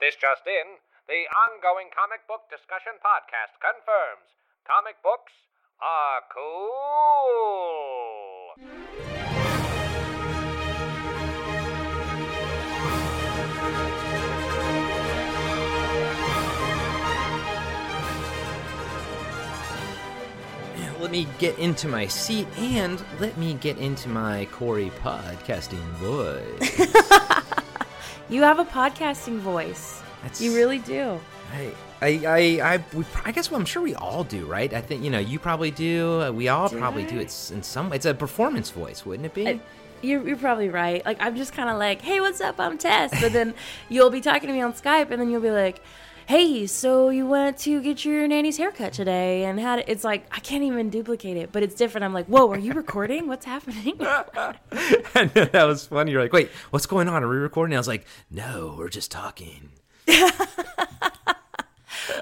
This just in, the ongoing comic book discussion podcast confirms comic books are cool. Let me get into my seat, and let me get into my Corey podcasting voice. You have a podcasting voice. You really do. I guess well, I'm sure we all do, right? I think, you know, you probably do. We all probably do. It's in some way. It's a performance voice, wouldn't it be? You're probably right. Like, I'm just kind of like, hey, what's up? I'm Tess. But then you'll be talking to me on Skype, and then you'll be like, hey, so you went to get your nanny's haircut today, and had it's like, I can't even duplicate it, but it's different. I'm like, whoa, are you recording? What's happening? I know, that was funny. You're like, wait, what's going on? Are we recording? I was like, no, we're just talking.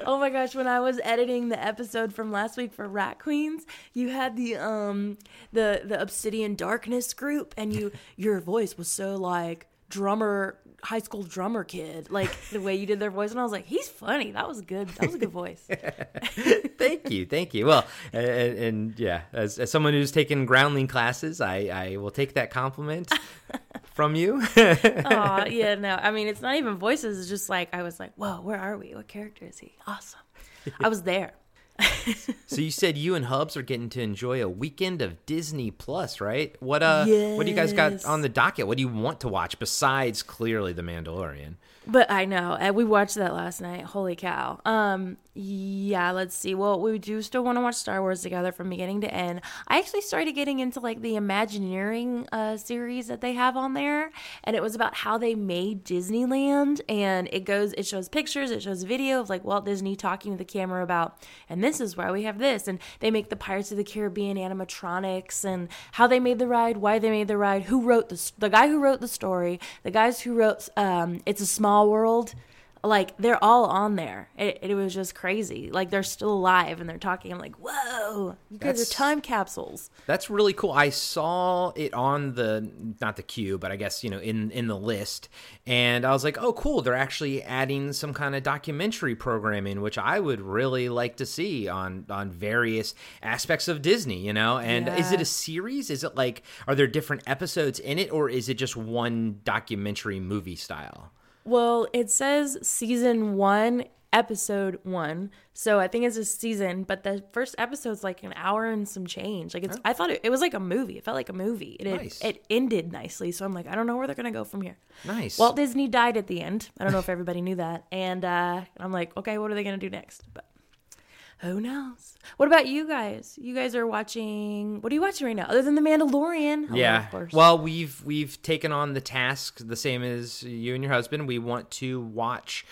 Oh my gosh, when I was editing the episode from last week for Rat Queens, you had the Obsidian Darkness group, and your voice was so like drummer. High school drummer kid, like the way you did their voice, and I was like, he's funny. That was good. That was a good voice. Thank you. Well, and yeah, as someone who's taken groundling classes, I will take that compliment from you. Oh yeah, no, I mean, it's not even voices. It's just like, I was like, whoa, where are we? What character is he? Awesome. I was there. So you said you and Hubs are getting to enjoy a weekend of Disney Plus, right? What do you guys got on the docket? What do you want to watch besides clearly The Mandalorian? But I know, and we watched that last night. Holy cow. Yeah, let's see. Well, we do still want to watch Star Wars together from beginning to end. I actually started getting into like the Imagineering series that they have on there, and it was about how they made Disneyland, and it shows pictures, it shows video of like Walt Disney talking to the camera about, and this is why we have this, and they make the Pirates of the Caribbean animatronics, and how they made the ride, why they made the ride, who wrote the guy who wrote the story, the guys who wrote It's a Small World, like they're all on there. It was just crazy. Like, they're still alive and they're talking. I'm like, whoa, you guys are time capsules. That's really cool. I saw it on the, not the queue, but I guess, you know, in the list, and I was like, oh cool, they're actually adding some kind of documentary programming, which I would really like to see on various aspects of Disney, you know. And yeah. Is it a series? Is it like, are there different episodes in it, or is it just one documentary movie style? Well, it says season 1, episode 1. So I think it's a season, but the first episode's like an hour and some change. Like, I thought it was like a movie. It felt like a movie. Nice. It ended nicely. So I'm like, I don't know where they're going to go from here. Nice. Walt Disney died at the end. I don't know if everybody knew that. And I'm like, okay, what are they going to do next? But who knows? What about you guys? You guys are watching. What are you watching right now, other than The Mandalorian? Oh, yeah. Of course. Well, we've taken on the task, the same as you and your husband. We want to watch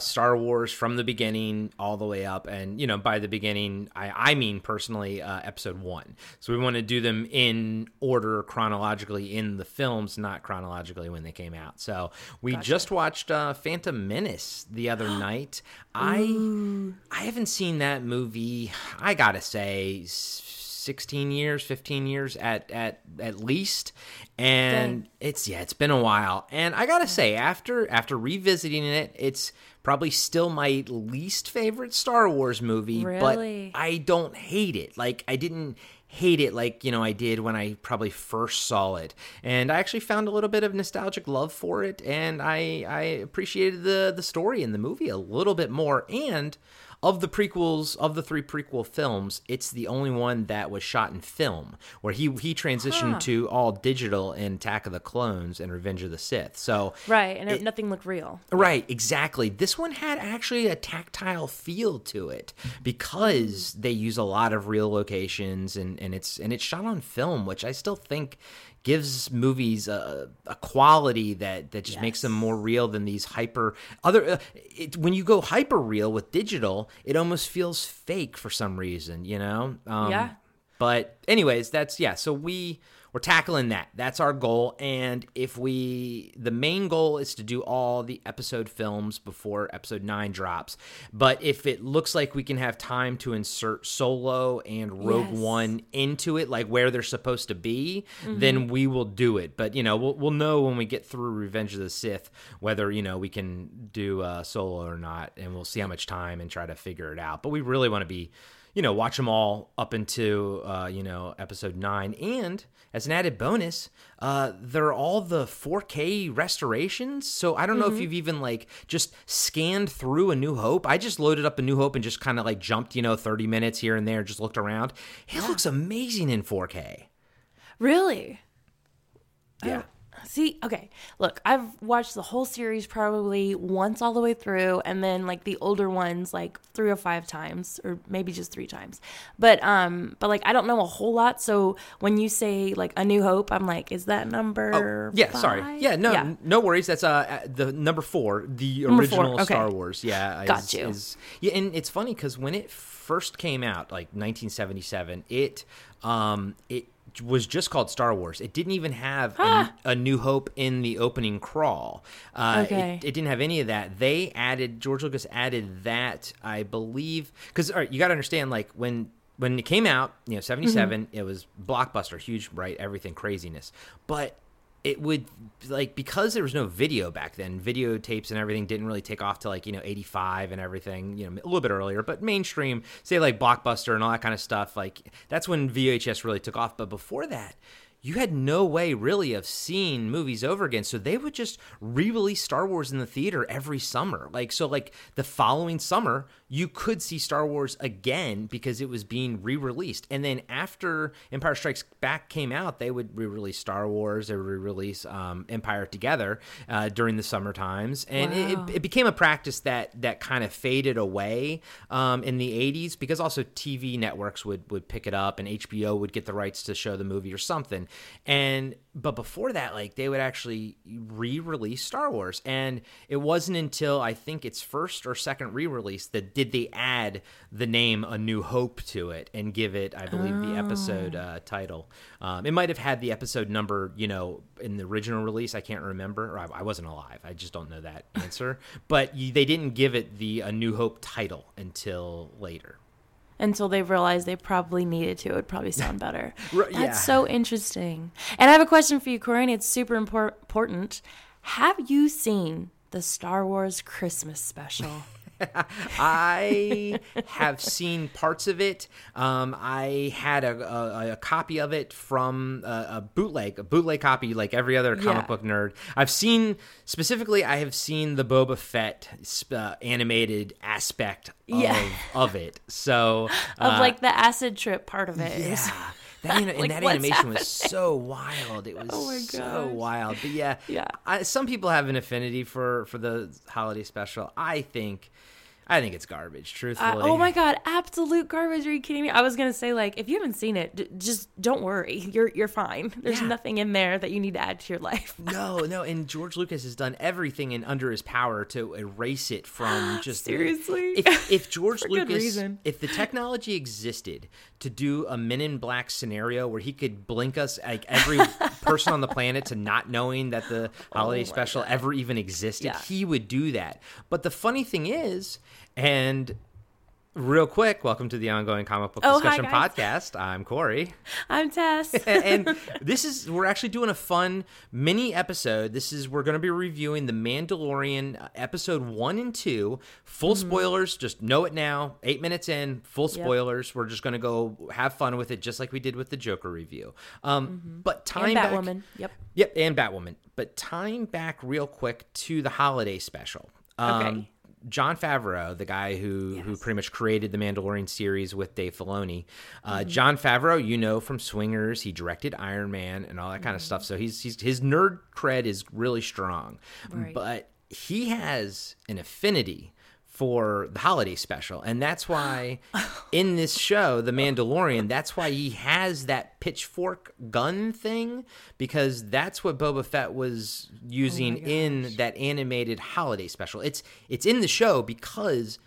Star Wars from the beginning all the way up, and you know, by the beginning, I mean personally, episode 1. So we want to do them in order chronologically in the films, not chronologically when they came out. So we just watched Phantom Menace the other night. I haven't seen that movie, I gotta say, 15 years at least, and dang. It's been a while, and I gotta say, after revisiting it, it's probably still my least favorite Star Wars movie. Really? But I don't hate it. Like, I didn't hate it like, you know, I did when I probably first saw it, and I actually found a little bit of nostalgic love for it, and I appreciated the story in the movie a little bit more. And of the prequels, of the 3 prequel films, it's the only one that was shot in film, where he transitioned to all digital in Attack of the Clones and Revenge of the Sith. So right, and nothing looked real. Right, exactly. This one had actually a tactile feel to it, because they use a lot of real locations, and it's shot on film, which I still think gives movies a quality that just makes them more real than these hyper other. When you go hyper real with digital, it almost feels fake for some reason, you know. But anyways, that's so we we're tackling that. That's our goal. And if we, the main goal is to do all the episode films before episode 9 drops. But if it looks like we can have time to insert Solo and Rogue One into it, like where they're supposed to be, then we will do it. But, you know, we'll know when we get through Revenge of the Sith whether, you know, we can do Solo or not. And we'll see how much time and try to figure it out. But we really want to be, you know, watch them all up into, you know, episode 9. And as an added bonus, they're all the 4K restorations. So I don't know if you've even, like, just scanned through A New Hope. I just loaded up A New Hope and just kind of, like, jumped, you know, 30 minutes here and there, just looked around. It looks amazing in 4K. Really? Yeah. See, okay, look, I've watched the whole series probably once all the way through, and then, like, the older ones, like, 3 or 5 times, or maybe just 3 times. But like, I don't know a whole lot, so when you say, like, A New Hope, I'm like, is that number 5? Sorry. Yeah, no, no worries. That's the number 4, the original Star Wars. Yeah. Got you. Yeah, and it's funny, because when it first came out, like, 1977, it was just called Star Wars. It didn't even have a New Hope in the opening crawl. It didn't have any of that. They added, George Lucas added that, I believe, because you got to understand, like, when it came out, you know, 77, it was blockbuster, huge, right, everything, craziness. But it would, like, because there was no video back then, videotapes and everything didn't really take off to, like, you know, 85 and everything, you know, a little bit earlier, but mainstream, say, like, Blockbuster and all that kind of stuff, like, that's when VHS really took off. But before that, you had no way really of seeing movies over again. So they would just re-release Star Wars in the theater every summer. Like, so, like, the following summer, you could see Star Wars again because it was being re-released. And then after Empire Strikes Back came out, they would re-release Star Wars. They would re-release Empire together during the summer times. And it became a practice that kind of faded away in the 80s, because also TV networks would pick it up, and HBO would get the rights to show the movie or something. But before that, like, they would actually re-release Star Wars, and it wasn't until I think its first or second re-release that did they add the name A New Hope to it and give it, I believe, the episode title. It might have had the episode number, you know, in the original release. I can't remember, or I wasn't alive. I just don't know that answer. But they didn't give it the A New Hope title until later. Until they realized they probably needed to. It would probably sound better. That's so interesting. And I have a question for you, Corey, and it's super important. Have you seen the Star Wars Christmas special? I have seen parts of it. I had a copy of it from a bootleg copy, like every other comic book nerd. I have seen the Boba Fett animated aspect of it. So of, like, the acid trip part of it. Yeah. And that animation was so wild. It was so wild. But some people have an affinity for the holiday special. I think it's garbage, truthfully. Oh my God, absolute garbage. Are you kidding me? I was going to say, like, if you haven't seen it, just don't worry. You're fine. There's nothing in there that you need to add to your life. No, and George Lucas has done everything under his power to erase it from just... Seriously? If George Lucas... If the technology existed to do a Men in Black scenario where he could blink us, like, every person on the planet to not knowing that the holiday special ever even existed, he would do that. But the funny thing is... And real quick, welcome to the Ongoing Comic Book Discussion Podcast. I'm Corey. I'm Tess. And we're actually doing a fun mini episode. We're going to be reviewing The Mandalorian episode 1 and 2, full spoilers. Just know it now. 8 minutes in, full spoilers. Yep. We're just going to go have fun with it, just like we did with the Joker review. But time back. And Batwoman. Yep, and Batwoman. But time back real quick to the holiday special. Okay. Jon Favreau, the guy who pretty much created the Mandalorian series with Dave Filoni, Jon Favreau, you know, from Swingers, he directed Iron Man and all that kind of stuff. So his nerd cred is really strong, but he has an affinity for the holiday special, and that's why in this show, The Mandalorian, that's why he has that pitchfork gun thing, because that's what Boba Fett was using in that animated holiday special. It's in the show because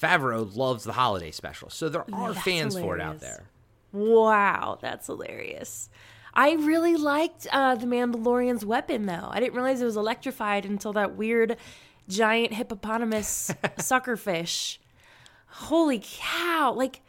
Favreau loves the holiday special, so there are fans for it out there. Wow, that's hilarious. I really liked the Mandalorian's weapon, though. I didn't realize it was electrified until that weird giant hippopotamus suckerfish. Holy cow. Like,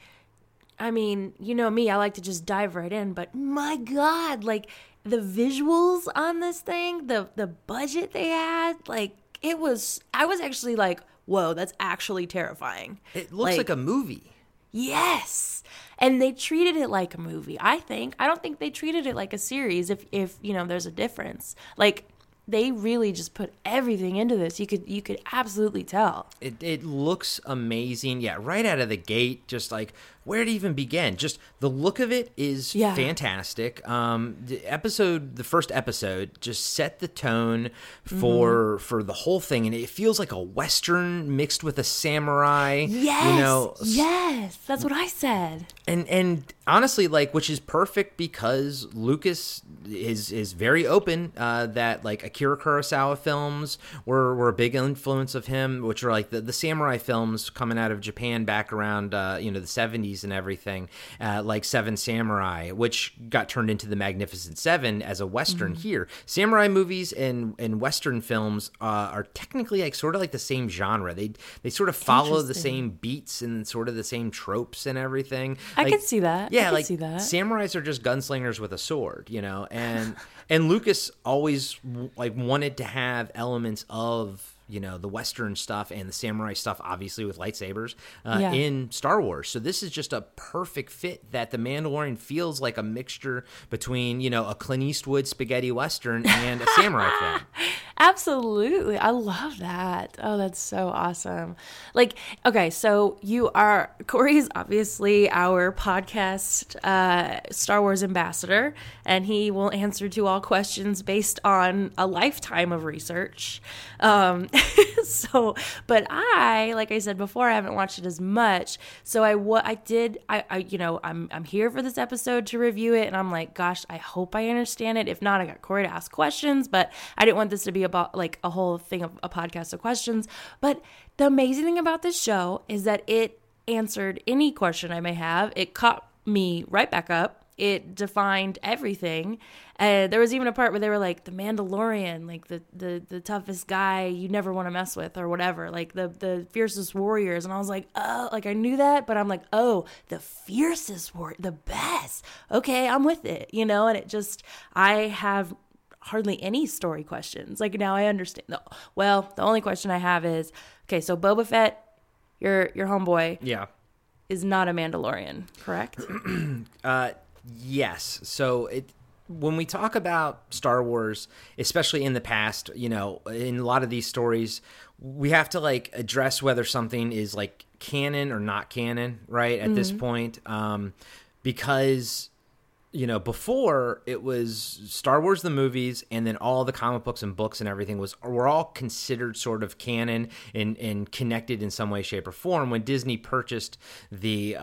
I mean, you know me, I like to just dive right in, but my God, like the visuals on this thing, the budget they had, like it was, I was actually like, whoa, that's actually terrifying. It looks like a movie. Yes. And they treated it like a movie, I think. I don't think they treated it like a series if you know, there's a difference. Like, they really just put everything into this. You could absolutely tell. It looks amazing. Yeah, right out of the gate, just like where it even began. Just the look of it is fantastic. The first episode just set the tone for the whole thing, and it feels like a Western mixed with a samurai. Yes. You know? Yes. That's what I said. And honestly, like, which is perfect because Lucas is very open that like Akira Kurosawa films were a big influence of him, which are like the samurai films coming out of Japan back around the 70s and everything, like Seven Samurai, which got turned into the Magnificent Seven as a Western here. Samurai movies and Western films are technically like sort of like the same genre. They sort of follow the same beats and sort of the same tropes and everything. Like, I can see that. Yeah, I can see that. Samurais are just gunslingers with a sword, you know, and and Lucas always like wanted to have elements of, you know, the Western stuff and the samurai stuff, obviously with lightsabers in Star Wars. So this is just a perfect fit that The Mandalorian feels like a mixture between, you know, a Clint Eastwood spaghetti Western and a samurai film. Absolutely. I love that. Oh, that's so awesome. Like, okay, so Corey's obviously our podcast Star Wars ambassador, and he will answer to all questions based on a lifetime of research. But I, like I said before, I haven't watched it as much. So I'm here for this episode to review it, and I'm like, gosh, I hope I understand it. If not, I got Corey to ask questions, but I didn't want this to be about like a whole thing of a podcast of questions. But the amazing thing about this show is that it answered any question I may have. It caught me right back up. It defined everything. There was even a part where they were like, the Mandalorian, like the toughest guy you never want to mess with or whatever, like the fiercest warriors. And I was like, oh, like I knew that, but I'm like, oh, the fiercest warrior, the best. Okay, I'm with it, you know? And it just, I have hardly any story questions. Like now I understand. No. Well, the only question I have is, okay, so Boba Fett, your homeboy, is not a Mandalorian, correct? Yes. So when we talk about Star Wars, especially in the past, you know, in a lot of these stories, we have to like address whether something is like canon or not canon, right? At this point, because, you know, before it was Star Wars, the movies, and then all the comic books and books and everything were all considered sort of canon and connected in some way, shape, or form. When Disney purchased the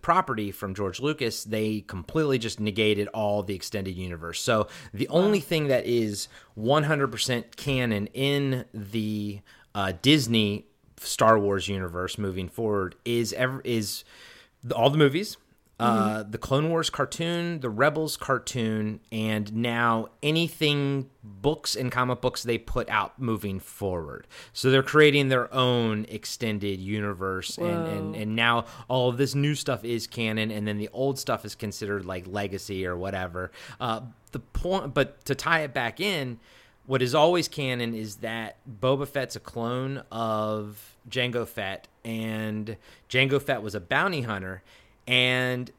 property from George Lucas, they completely just negated all the extended universe. So the only thing that is 100% canon in the Disney Star Wars universe moving forward is all the movies, the Clone Wars cartoon, the Rebels cartoon, and now anything books and comic books they put out moving forward. So they're creating their own extended universe, and now all of this new stuff is canon, and then the old stuff is considered like legacy or whatever. But to tie it back in, what is always canon is that Boba Fett's a clone of Jango Fett, and Jango Fett was a bounty hunter. And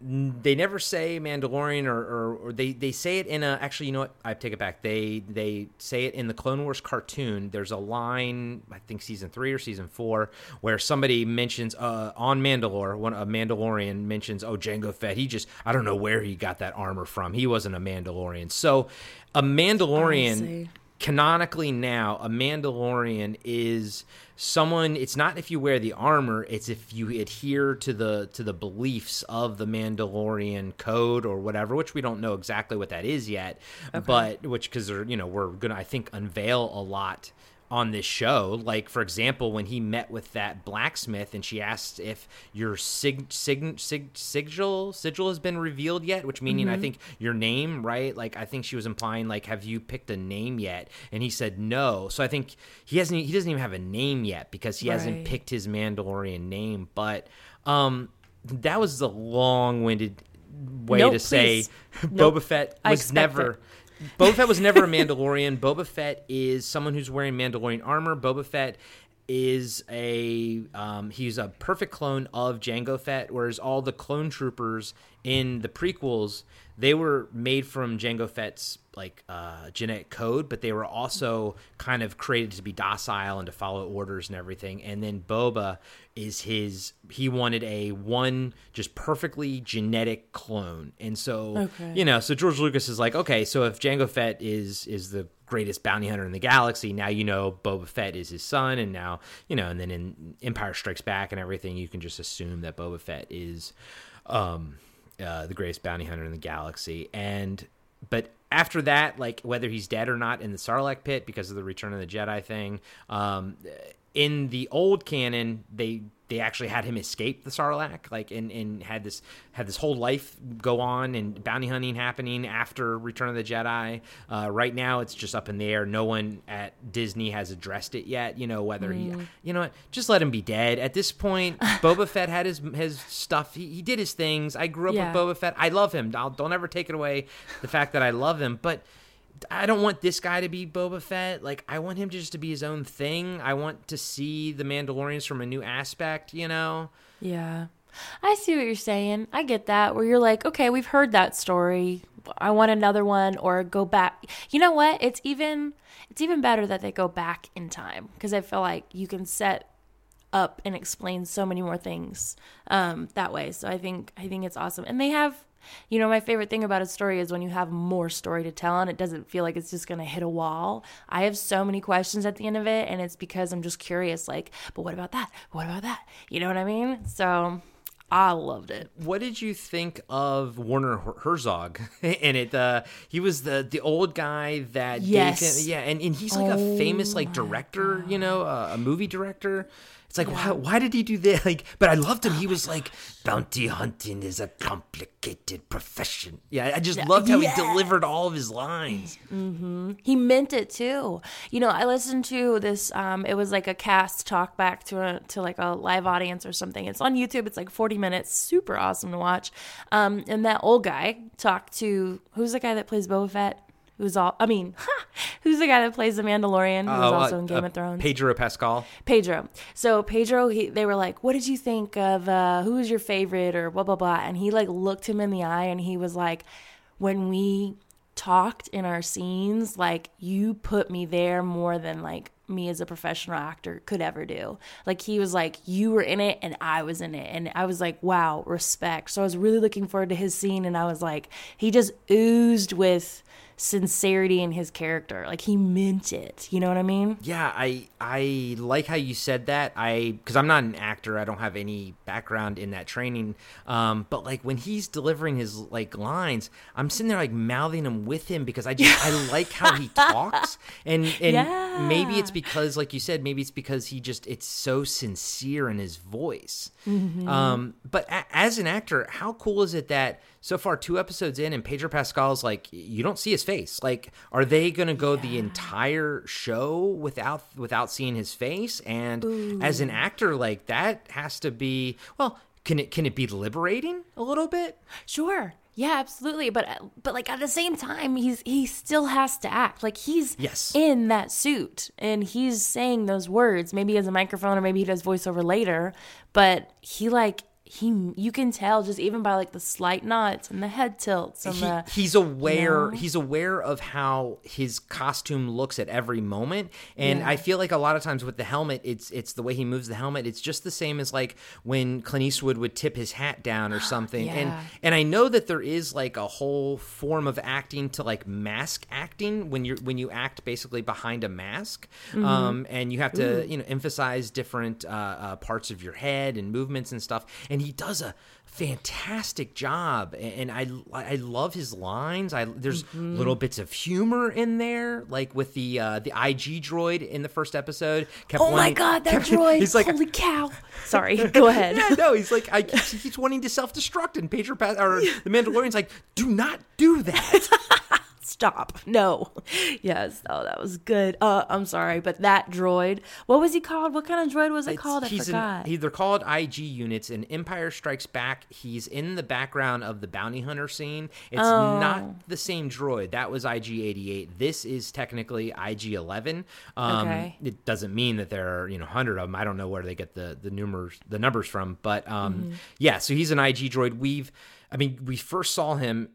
they never say Mandalorian, or they say it in a – actually, you know what? I take it back. They say it in the Clone Wars cartoon. There's a line, I think Season 3 or Season 4, where somebody mentions on Mandalore, a Mandalorian mentions, oh, Jango Fett. He just – I don't know where he got that armor from. He wasn't a Mandalorian. So a Mandalorian – canonically now, a Mandalorian is someone, it's not if you wear the armor, it's if you adhere to the beliefs of the Mandalorian code or whatever, which we don't know exactly what that is yet, okay. But, which, because, you know, we're going to, I think, unveil a lot on this show. Like, for example, when he met with that blacksmith and she asked if your sigil has been revealed yet, which meaning I think your name, right? Like, I think she was implying, like, have you picked a name yet? And he said no. So I think he doesn't even have a name yet because he hasn't picked his Mandalorian name. But that was the long-winded way to say Boba Fett was never... Boba Fett was never a Mandalorian. Boba Fett is someone who's wearing Mandalorian armor. Boba Fett is a he's a perfect clone of Jango Fett, whereas all the clone troopers in the prequels, they were made from Jango Fett's like genetic code, but they were also kind of created to be docile and to follow orders and everything. And then Boba is his he wanted a one just perfectly genetic clone. And so you know, so George Lucas is like, okay, so if Jango Fett is the greatest bounty hunter in the galaxy, now you know Boba Fett is his son, and now you know, and then in Empire Strikes Back and everything, you can just assume that Boba Fett is the greatest bounty hunter in the galaxy. And but after that, like whether he's dead or not in the Sarlacc pit because of the Return of the Jedi thing, in the old canon, they actually had him escape the Sarlacc, like and had this whole life go on and bounty hunting happening after Return of the Jedi. Right now, it's just up in the air. No one at Disney has addressed it yet. You know whether he, you know what, just let him be dead at this point. Boba Fett had his stuff. He did his things. I grew up with Boba Fett. I love him. Don't ever take it away the fact that I love him, but I don't want this guy to be Boba Fett. Like, I want him just to be his own thing. I want to see the Mandalorians from a new aspect, you know? Yeah. I see what you're saying. I get that, where you're like, okay, we've heard that story. I want another one, or go back. You know what? It's even better that they go back in time, because I feel like you can set up and explain so many more things that way. So I think it's awesome. And they have... You know, my favorite thing about a story is when you have more story to tell and it doesn't feel like it's just going to hit a wall. I have so many questions at the end of it, and it's because I'm just curious, like, but what about that? What about that? You know what I mean? So I loved it. What did you think of Werner Herzog in it? He was the old guy that... Yes. And he's like a famous like director, you know, a movie director. It's like, why did he do that? Like, but I loved him. He was like, bounty hunting is a complicated profession. Yeah, I just loved how he delivered all of his lines. Mm-hmm. He meant it too. You know, I listened to this. It was like a cast talk back to like a live audience or something. It's on YouTube. It's like 40 minutes. Super awesome to watch. And that old guy talked to who's the guy that plays Boba Fett? Who's the guy that plays the Mandalorian? Who's also in Game of Thrones? Pedro Pascal. So Pedro, they were like, "What did you think of? Who was your favorite?" Or blah blah blah. And he like looked him in the eye, and he was like, "When we talked in our scenes, like you put me there more than like me as a professional actor could ever do." Like he was like, "You were in it, and I was in it," and I was like, "Wow, respect." So I was really looking forward to his scene, and I was like, he just oozed with sincerity in his character. Like he meant it, you know what I mean? Yeah, I like how you said that. Because I'm not an actor, I don't have any background in that training, but like when he's delivering his like lines, I'm sitting there like mouthing them with him, because I like how he talks, and maybe it's because, like you said, maybe it's because it's so sincere in his voice. But as an actor, how cool is it that so far 2 episodes in and Pedro Pascal's like, you don't see his face? Like, are they going to go the entire show without seeing his face? And as an actor, like that has to be, well, can it be liberating a little bit? Sure. Yeah, absolutely. But like at the same time, he still has to act. Like he's in that suit and he's saying those words. Maybe he has a microphone, or maybe he does voiceover later, but you can tell just even by like the slight nods and the head tilts and he's aware, you know? He's aware of how his costume looks at every moment. And I feel like a lot of times with the helmet, it's the way he moves the helmet. It's just the same as like when Clint Eastwood would tip his hat down or something. And I know that there is like a whole form of acting to like mask acting when you act basically behind a mask. And you have to, you know, emphasize different parts of your head and movements and stuff. And and he does a fantastic job. And I love his lines. There's little bits of humor in there, like with the IG droid in the first episode. Oh my god, that droid! He's like, holy cow! Sorry, go ahead. Yeah, no, he's like, he keeps wanting to self-destruct, and the Mandalorian's like, do not do that. Stop. No. Yes. Oh, that was good. I'm sorry, but that droid, what was he called? What kind of droid was it called? I forgot. They're called IG units in Empire Strikes Back. He's in the background of the bounty hunter scene. It's not the same droid. That was IG-88. This is technically IG-11. Okay. It doesn't mean that there are 100 of them. I don't know where they get the numbers from, but yeah. So he's an IG droid. We first saw him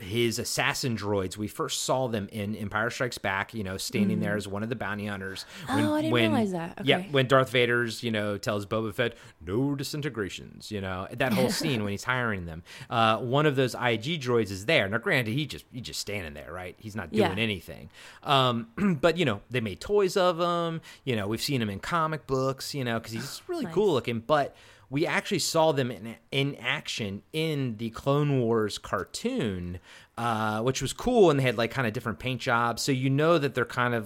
his assassin droids, we first saw them in Empire Strikes Back, standing there as one of the bounty hunters. I didn't realize that. Okay. Yeah, when Darth Vader's, tells Boba Fett, no disintegrations, that whole scene when he's hiring them. One of those IG droids is there. Now, granted, he's just standing there, right? He's not doing anything. But, they made toys of him. We've seen him in comic books, because he's really nice. Cool looking, but... We actually saw them in action in the Clone Wars cartoon, which was cool, and they had different paint jobs, so that they're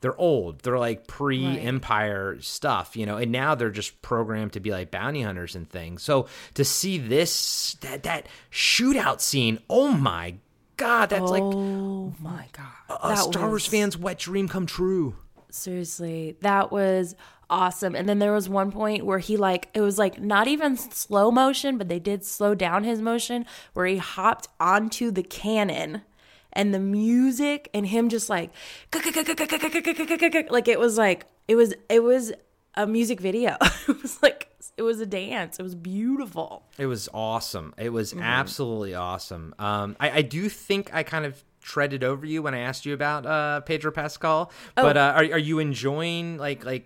they're old, they're pre-Empire stuff, and now they're just programmed to be bounty hunters and things. So to see this that shootout scene, oh my god, that's oh my god, Star Wars fans' wet dream come true. Seriously, that was awesome. And then there was one point where he it was not even slow motion, but they did slow down his motion, where he hopped onto the cannon and the music and him just it was a music video. It was it was a dance. It was beautiful. It was awesome. It was absolutely awesome. I do think I kind of treaded over you when I asked you about Pedro Pascal, but are you enjoying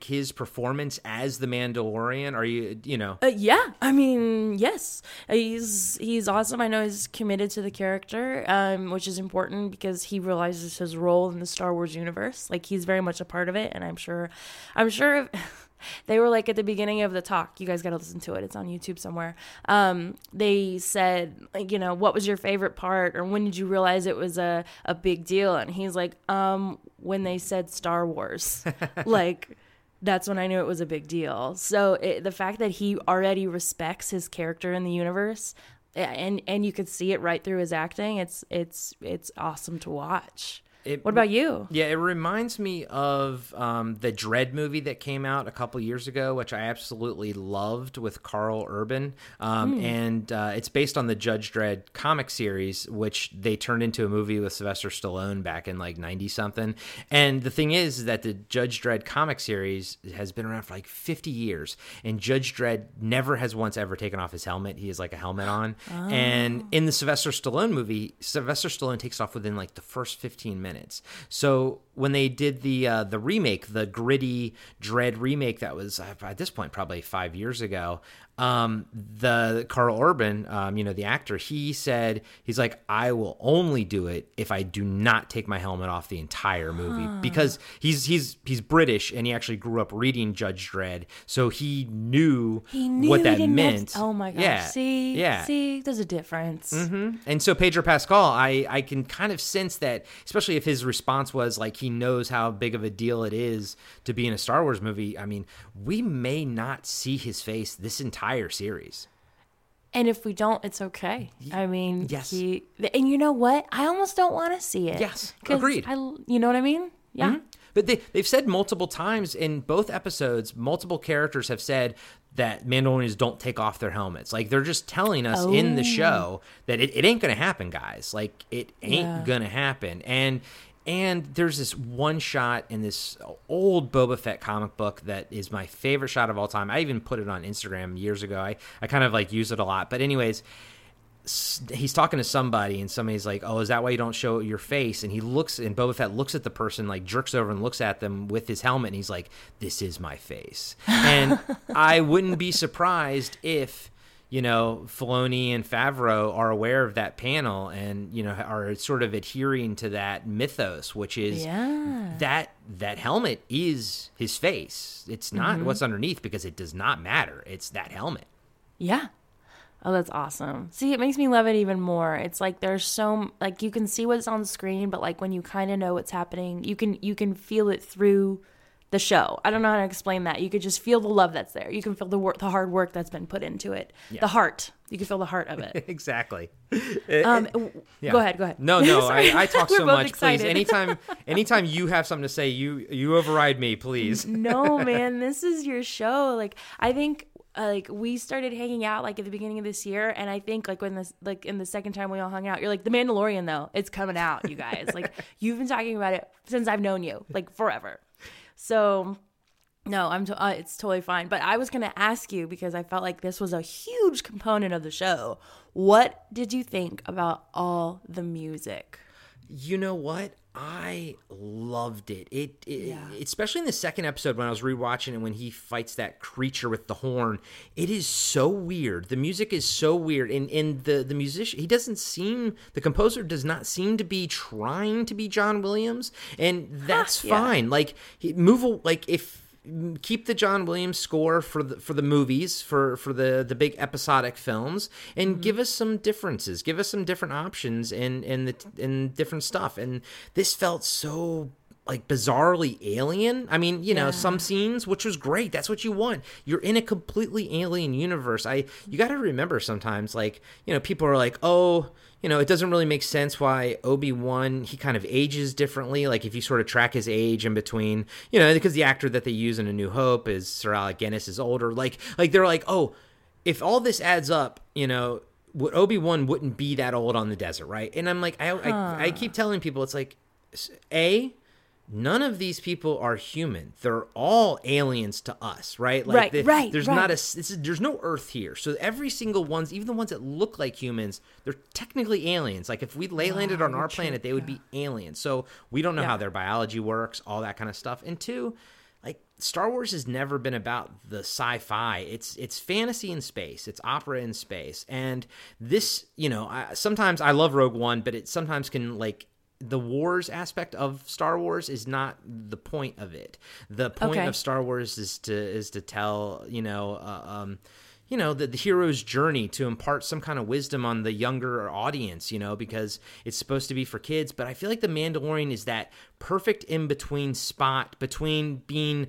his performance as the Mandalorian? Are you yes, he's awesome. I know he's committed to the character, which is important because he realizes his role in the Star Wars universe. He's very much a part of it, and I'm sure they were at the beginning of the talk, you guys got to listen to it. It's on YouTube somewhere. They said, what was your favorite part, or when did you realize it was a big deal? And he's like, when they said Star Wars, that's when I knew it was a big deal. So the fact that he already respects his character in the universe, and you could see it right through his acting. It's awesome to watch. What about you? Yeah, it reminds me of the Dredd movie that came out a couple years ago, which I absolutely loved, with Carl Urban. And it's based on the Judge Dredd comic series, which they turned into a movie with Sylvester Stallone back in 90-something. And the thing is that the Judge Dredd comic series has been around for 50 years, and Judge Dredd never has once ever taken off his helmet. He has a helmet on. Oh. And in the Sylvester Stallone movie, Sylvester Stallone takes off within the first 15 minutes. So when they did the remake, the gritty Dredd remake that was at this point probably 5 years ago, the Carl Urban, the actor, he said, he's like, I will only do it if I do not take my helmet off the entire movie, because he's British, and he actually grew up reading Judge Dredd, so he knew what that meant. Oh my gosh! Yeah. See, there's a difference. Mm-hmm. And so Pedro Pascal, I can kind of sense that, especially if his response was he knows how big of a deal it is to be in a Star Wars movie. I mean, we may not see his face this entire series, and if we don't, it's okay. I mean, yes. And you know what? I almost don't want to see it. Yes, agreed. You know what I mean? Yeah. Mm-hmm. But they've said multiple times in both episodes, multiple characters have said that Mandalorians don't take off their helmets. They're just telling us in the show that it ain't going to happen, guys. It ain't going to happen. And there's this one shot in this old Boba Fett comic book that is my favorite shot of all time. I even put it on Instagram years ago. I kind of use it a lot. But anyways, he's talking to somebody, and somebody's like, oh, is that why you don't show your face? And he looks, and Boba Fett looks at the person, jerks over and looks at them with his helmet, and he's like, this is my face. And I wouldn't be surprised if you know, Filoni and Favreau are aware of that panel and, you know, are sort of adhering to that mythos, which is that helmet is his face. It's not what's underneath, because it does not matter. It's that helmet. Yeah. Oh, that's awesome. See, it makes me love it even more. It's like there's so, like, you can see what's on screen, but like when you kind of know what's happening, you can feel it through the show. I don't know how to explain that. You could just feel the love that's there. You can feel the hard work that's been put into it. Yeah. The heart. You can feel the heart of it. Exactly. Yeah. Go ahead. No, I talk so much. Excited. Please, anytime you have something to say, you override me, please. No, man, this is your show. Like, I think. Like, we started hanging out like at the beginning of this year, and I think like when this, like in the second time we all hung out, you're like, The Mandalorian though, it's coming out, you guys. Like, you've been talking about it since I've known you, like forever. So no, it's totally fine. But I was gonna ask you, because I felt like this was a huge component of the show. What did you think about all the music? You know what? I loved it. Especially in the second episode when I was rewatching it, when he fights that creature with the horn. It is so weird. The music is so weird. And the musician, the composer does not seem to be trying to be John Williams. And that's fine. Like, keep the John Williams score for the movies, for the big episodic films, and give us some differences, give us some different options and different stuff. And this felt so, like, bizarrely alien. I mean, you know, some scenes, which was great. That's what you want. You're in a completely alien universe. You got to remember sometimes, like, you know, people are like, oh, you know, it doesn't really make sense why Obi-Wan, he kind of ages differently. Like, if you sort of track his age in between, you know, because the actor that they use in A New Hope is Sarlacc, Guinness is older. Like they're like, oh, if all this adds up, you know, Obi-Wan wouldn't be that old on the desert, right? And I'm like, I keep telling people, it's like, A, none of these people are human. They're all aliens to us, right? Like, there's no Earth here. So every single one's, even the ones that look like humans, they're technically aliens. Like, if we landed on our planet, they would be aliens. So we don't know how their biology works, all that kind of stuff. And two, like, Star Wars has never been about the sci-fi. It's fantasy in space. It's opera in space. And this, you know, sometimes I love Rogue One, but it sometimes can, like, the wars aspect of Star Wars is not the point of it. The point of Star Wars is to tell, you know, you know, the hero's journey, to impart some kind of wisdom on the younger audience, you know, because it's supposed to be for kids. But I feel like The Mandalorian is that perfect in-between spot between being,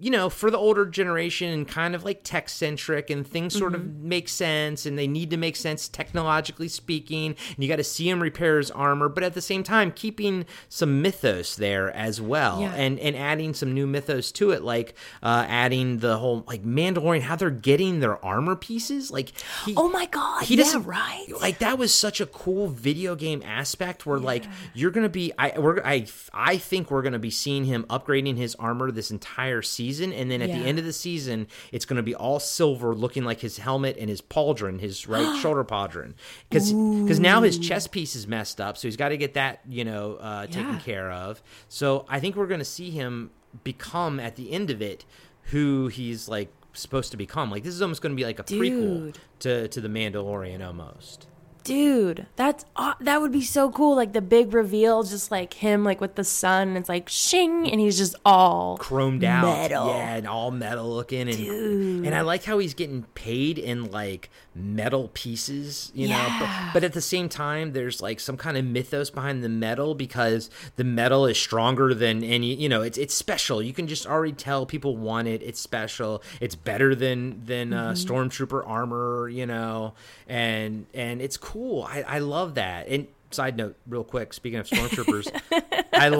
you know, for the older generation and kind of like tech-centric, and things sort of make sense, and they need to make sense technologically speaking, and you got to see him repair his armor, but at the same time keeping some mythos there as well, and adding some new mythos to it, like adding the whole, like, Mandalorian, how they're getting their armor pieces, like, oh my god, he doesn't, right? Like, that was such a cool video game aspect where like you're gonna be, I think we're gonna be seeing him upgrading his armor this entire season, and then at the end of the season, it's gonna be all silver, looking like his helmet and his pauldron, his right shoulder pauldron, because now his chest piece is messed up, so he's got to get that, you know, taken care of. So I think we're gonna see him become, at the end of it, who he's like supposed to become. Like, this is almost going to be like a prequel to The Mandalorian almost. Dude, that would be so cool. Like, the big reveal, just like him, like with the sun, it's like shing, and he's just all chromed out, metal. Yeah, and all metal looking. And dude. And I like how he's getting paid in like metal pieces, you know. But at the same time, there's like some kind of mythos behind the metal, because the metal is stronger than any. You know, it's special. You can just already tell people want it. It's special. It's better than stormtrooper armor, you know, and it's cool. Cool. I love that. And side note, real quick, speaking of stormtroopers,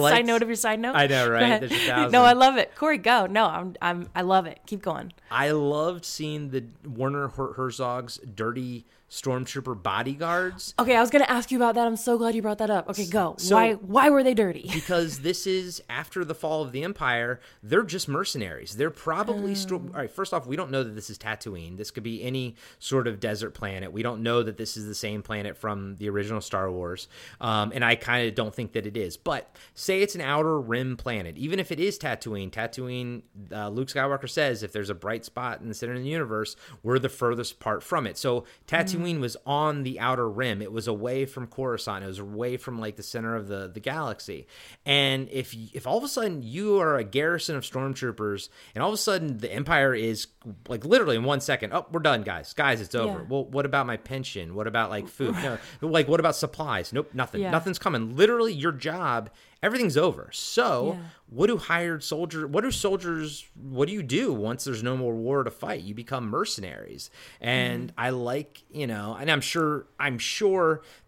side note of your side note? I know, right? There's 1,000. No, I love it. Corey, go. No, I love it. Keep going. I loved seeing the Werner Herzog's dirty stormtrooper bodyguards. Okay, I was going to ask you about that. I'm so glad you brought that up. Okay, go. So, why were they dirty? Because this is after the fall of the Empire. They're just mercenaries. They're probably... All right, first off, we don't know that this is Tatooine. This could be any sort of desert planet. We don't know that this is the same planet from the original Star Wars. And I kind of don't think that it is. But say it's an outer rim planet. Even if it is Tatooine, Luke Skywalker says, if there's a bright spot in the center of the universe, we're the furthest part from it. So Tatooine was on the outer rim. It was away from Coruscant. It was away from like the center of the galaxy. And if all of a sudden you are a garrison of stormtroopers, and all of a sudden the Empire is like literally in 1 second, oh, we're done, guys, it's over. Yeah. Well, what about my pension? What about like food? No, like what about supplies? Nope, nothing. Yeah. Nothing's coming. Literally, your job. Everything's over. So what do you do once there's no more war to fight? You become mercenaries. And I like, and I'm sure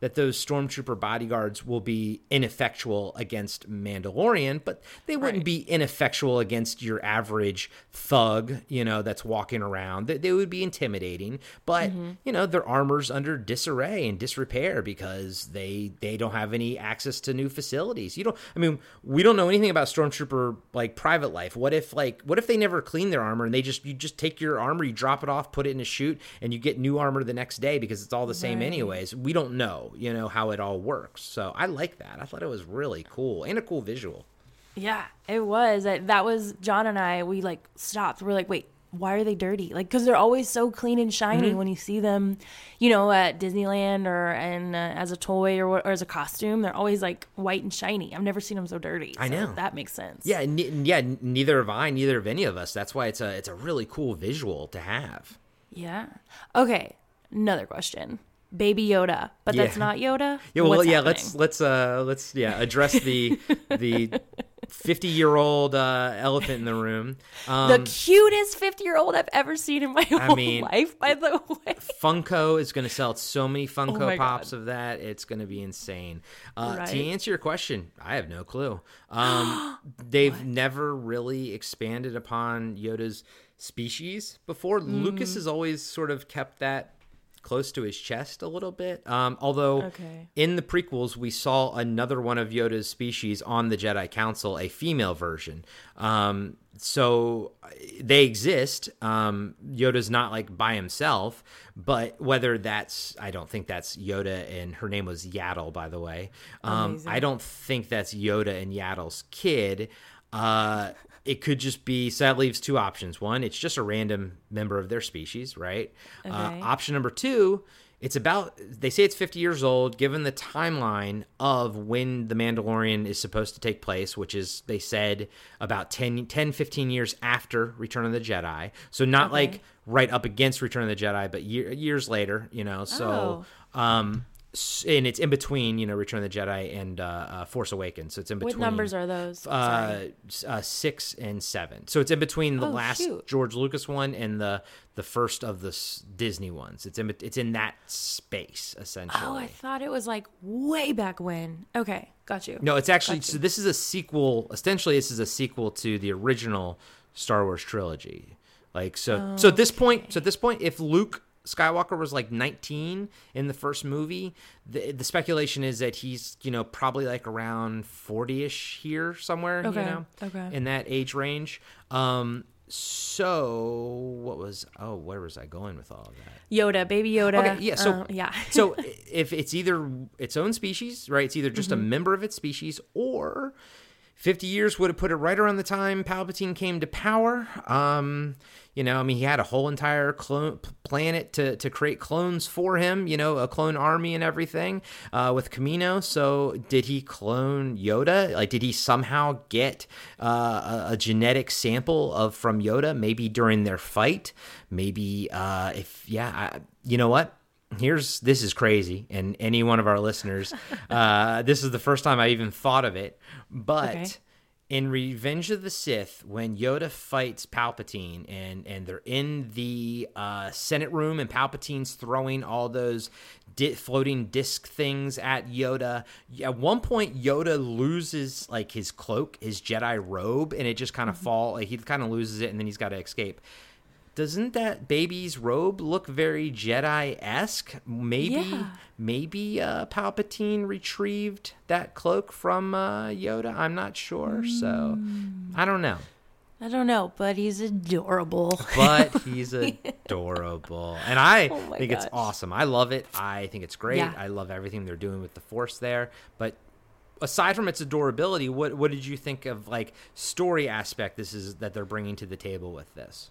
that those stormtrooper bodyguards will be ineffectual against Mandalorian, but they wouldn't be ineffectual against your average thug, that's walking around. They would be intimidating, but their armor's under disarray and disrepair because they don't have any access to new facilities. We don't know anything about stormtrooper like private life. What if they never clean their armor and you just take your armor, you drop it off, put it in a chute, and you get new armor the next day because it's all the same anyways. We don't know, how it all works. So I like that. I thought it was really cool and a cool visual. Yeah, it was. That was John and I. We like stopped. We're like, wait. Why are they dirty? Like, because they're always so clean and shiny when you see them, at Disneyland or as a toy or as a costume. They're always like white and shiny. I've never seen them so dirty. I know. That makes sense. Yeah, neither have I, neither have any of us. That's why it's a really cool visual to have. Yeah. Okay. Another question. Baby Yoda, but that's not Yoda. Yeah. Well, yeah. Happening? Let's address the 50-year-old elephant in the room. The cutest 50-year-old I've ever seen in my whole life, by the way. Funko is going to sell so many Funko Pops of that. It's going to be insane. To answer your question, I have no clue. They've never really expanded upon Yoda's species before. Lucas has always sort of kept that close to his chest a little bit. In the prequels, we saw another one of Yoda's species on the Jedi Council, a female version. So they exist. Yoda's not like by himself, but whether that's, I don't think that's Yoda, and her name was Yaddle, by the way. I don't think that's Yoda and Yaddle's kid. It could just be, so that leaves two options. One, it's just a random member of their species, right? Okay. Option number two, they say it's 50 years old, given the timeline of when The Mandalorian is supposed to take place, which is, they said, about 10-15 years after Return of the Jedi. So not like right up against Return of the Jedi, but years later, so... And it's in between, Return of the Jedi and Force Awakens. So it's in between. What numbers are those? 6 and 7. So it's in between the last George Lucas one and the first of the Disney ones. It's in that space, essentially. Oh, I thought it was like way back when. Okay, got you. No, it's actually, so this is a sequel. Essentially, this is a sequel to the original Star Wars trilogy. Like, so at this point, if Luke Skywalker was like 19 in the first movie, the speculation is that he's probably like around 40ish here somewhere, in that age range. So where was I going with all of that? Yoda, baby Yoda. Okay, yeah. So if it's either its own species, right? It's either just a member of its species, or 50 years would have put it right around the time Palpatine came to power. He had a whole entire planet to create clones for him, a clone army and everything with Kamino. So did he clone Yoda? Like, did he somehow get a genetic sample from Yoda, maybe during their fight? Maybe you know what? This is crazy, and any one of our listeners, this is the first time I even thought of it, but in Revenge of the Sith, when Yoda fights Palpatine, and they're in the Senate room, and Palpatine's throwing all those floating disc things at Yoda, at one point Yoda loses like his cloak, his Jedi robe, and it just kind of falls, like he kind of loses it, and then he's got to escape. doesn't that baby's robe look very Jedi-esque? Maybe Palpatine retrieved that cloak from Yoda. I'm not sure. So I don't know, but he's adorable. And I think it's awesome. I love it. I think it's great. Yeah. I love everything they're doing with the Force there. But aside from its adorability, what did you think of, like, story aspect that they're bringing to the table with this?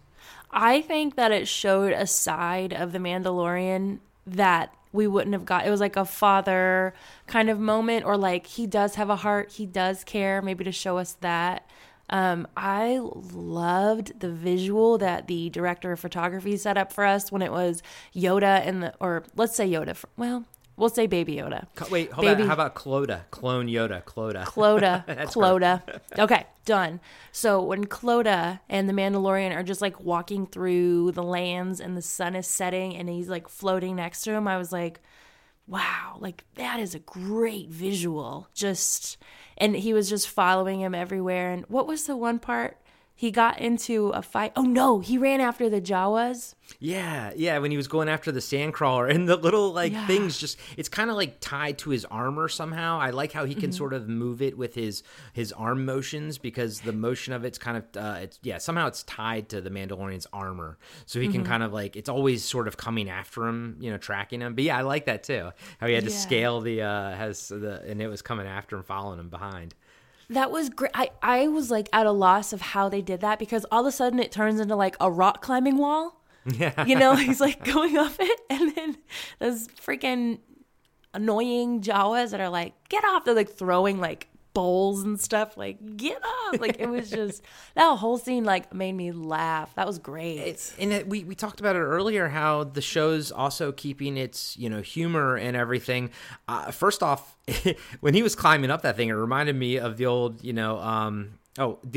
I think that it showed a side of The Mandalorian that we wouldn't have got. It was like a father kind of moment, or like he does have a heart, he does care, maybe to show us that. I loved the visual that the director of photography set up for us when it was Yoda we'll say Baby Yoda. Wait, hold on. How about Clodagh? Clone Yoda. Clodagh. Clodagh. Okay, done. So when Clodagh and the Mandalorian are just like walking through the lands and the sun is setting and he's like floating next to him, I was like, wow, like that is a great visual. And he was just following him everywhere. And what was the one part? He got into a fight. Oh, no. He ran after the Jawas. Yeah. When he was going after the Sandcrawler. And the little, things just... It's kind of, like, tied to his armor somehow. I like how he can sort of move it with his arm motions, because the motion of it's kind of... somehow it's tied to the Mandalorian's armor. So he can kind of, like... It's always sort of coming after him, tracking him. But, yeah, I like that, too. How he had to scale the... and it was coming after him, following him behind. That was great. I was like at a loss of how they did that, because all of a sudden it turns into like a rock climbing wall. Yeah. He's like going up it, and then those freaking annoying Jawas that are like, get off. They're like throwing like bowls and stuff, like, get off. Like, it was just, that whole scene like made me laugh. That was great. We talked about it earlier, how the show's also keeping its, humor and everything. First off, when he was climbing up that thing, it reminded me of the old, the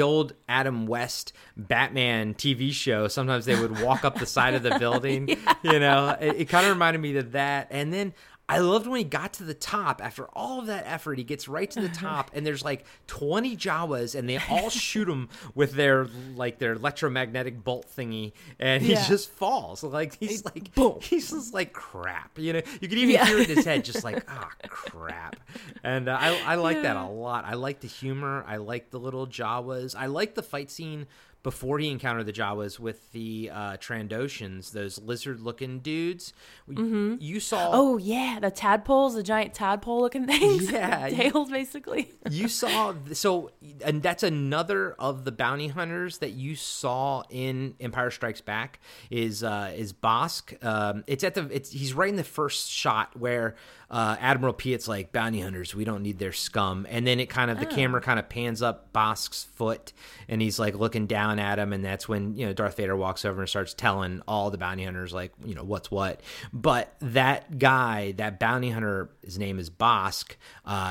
old Adam West Batman TV show. Sometimes they would walk up the side of the building, it kind of reminded me of that. And then I loved when he got to the top. After all of that effort, he gets right to the top, and there's like 20 Jawas, and they all shoot him with their electromagnetic bolt thingy, and he just falls. Like, he's like, boom. He's just like, crap. You can even hear it in his head, just like, ah, oh, crap. And I like that a lot. I like the humor. I like the little Jawas. I like the fight scene before he encountered the Jawas with the Trandoshans, those lizard-looking dudes. You saw... Oh, yeah, the tadpoles, the giant tadpole-looking things. Yeah. Tails, basically. You saw... So, and that's another of the bounty hunters that you saw in Empire Strikes Back is Bossk. He's right in the first shot where Admiral Piet's like, bounty hunters, we don't need their scum. And then it kind of, the camera kind of pans up Bosk's foot, and he's like looking down at him, and that's when Darth Vader walks over and starts telling all the bounty hunters like what's what. But that guy, that bounty hunter, his name is Bossk.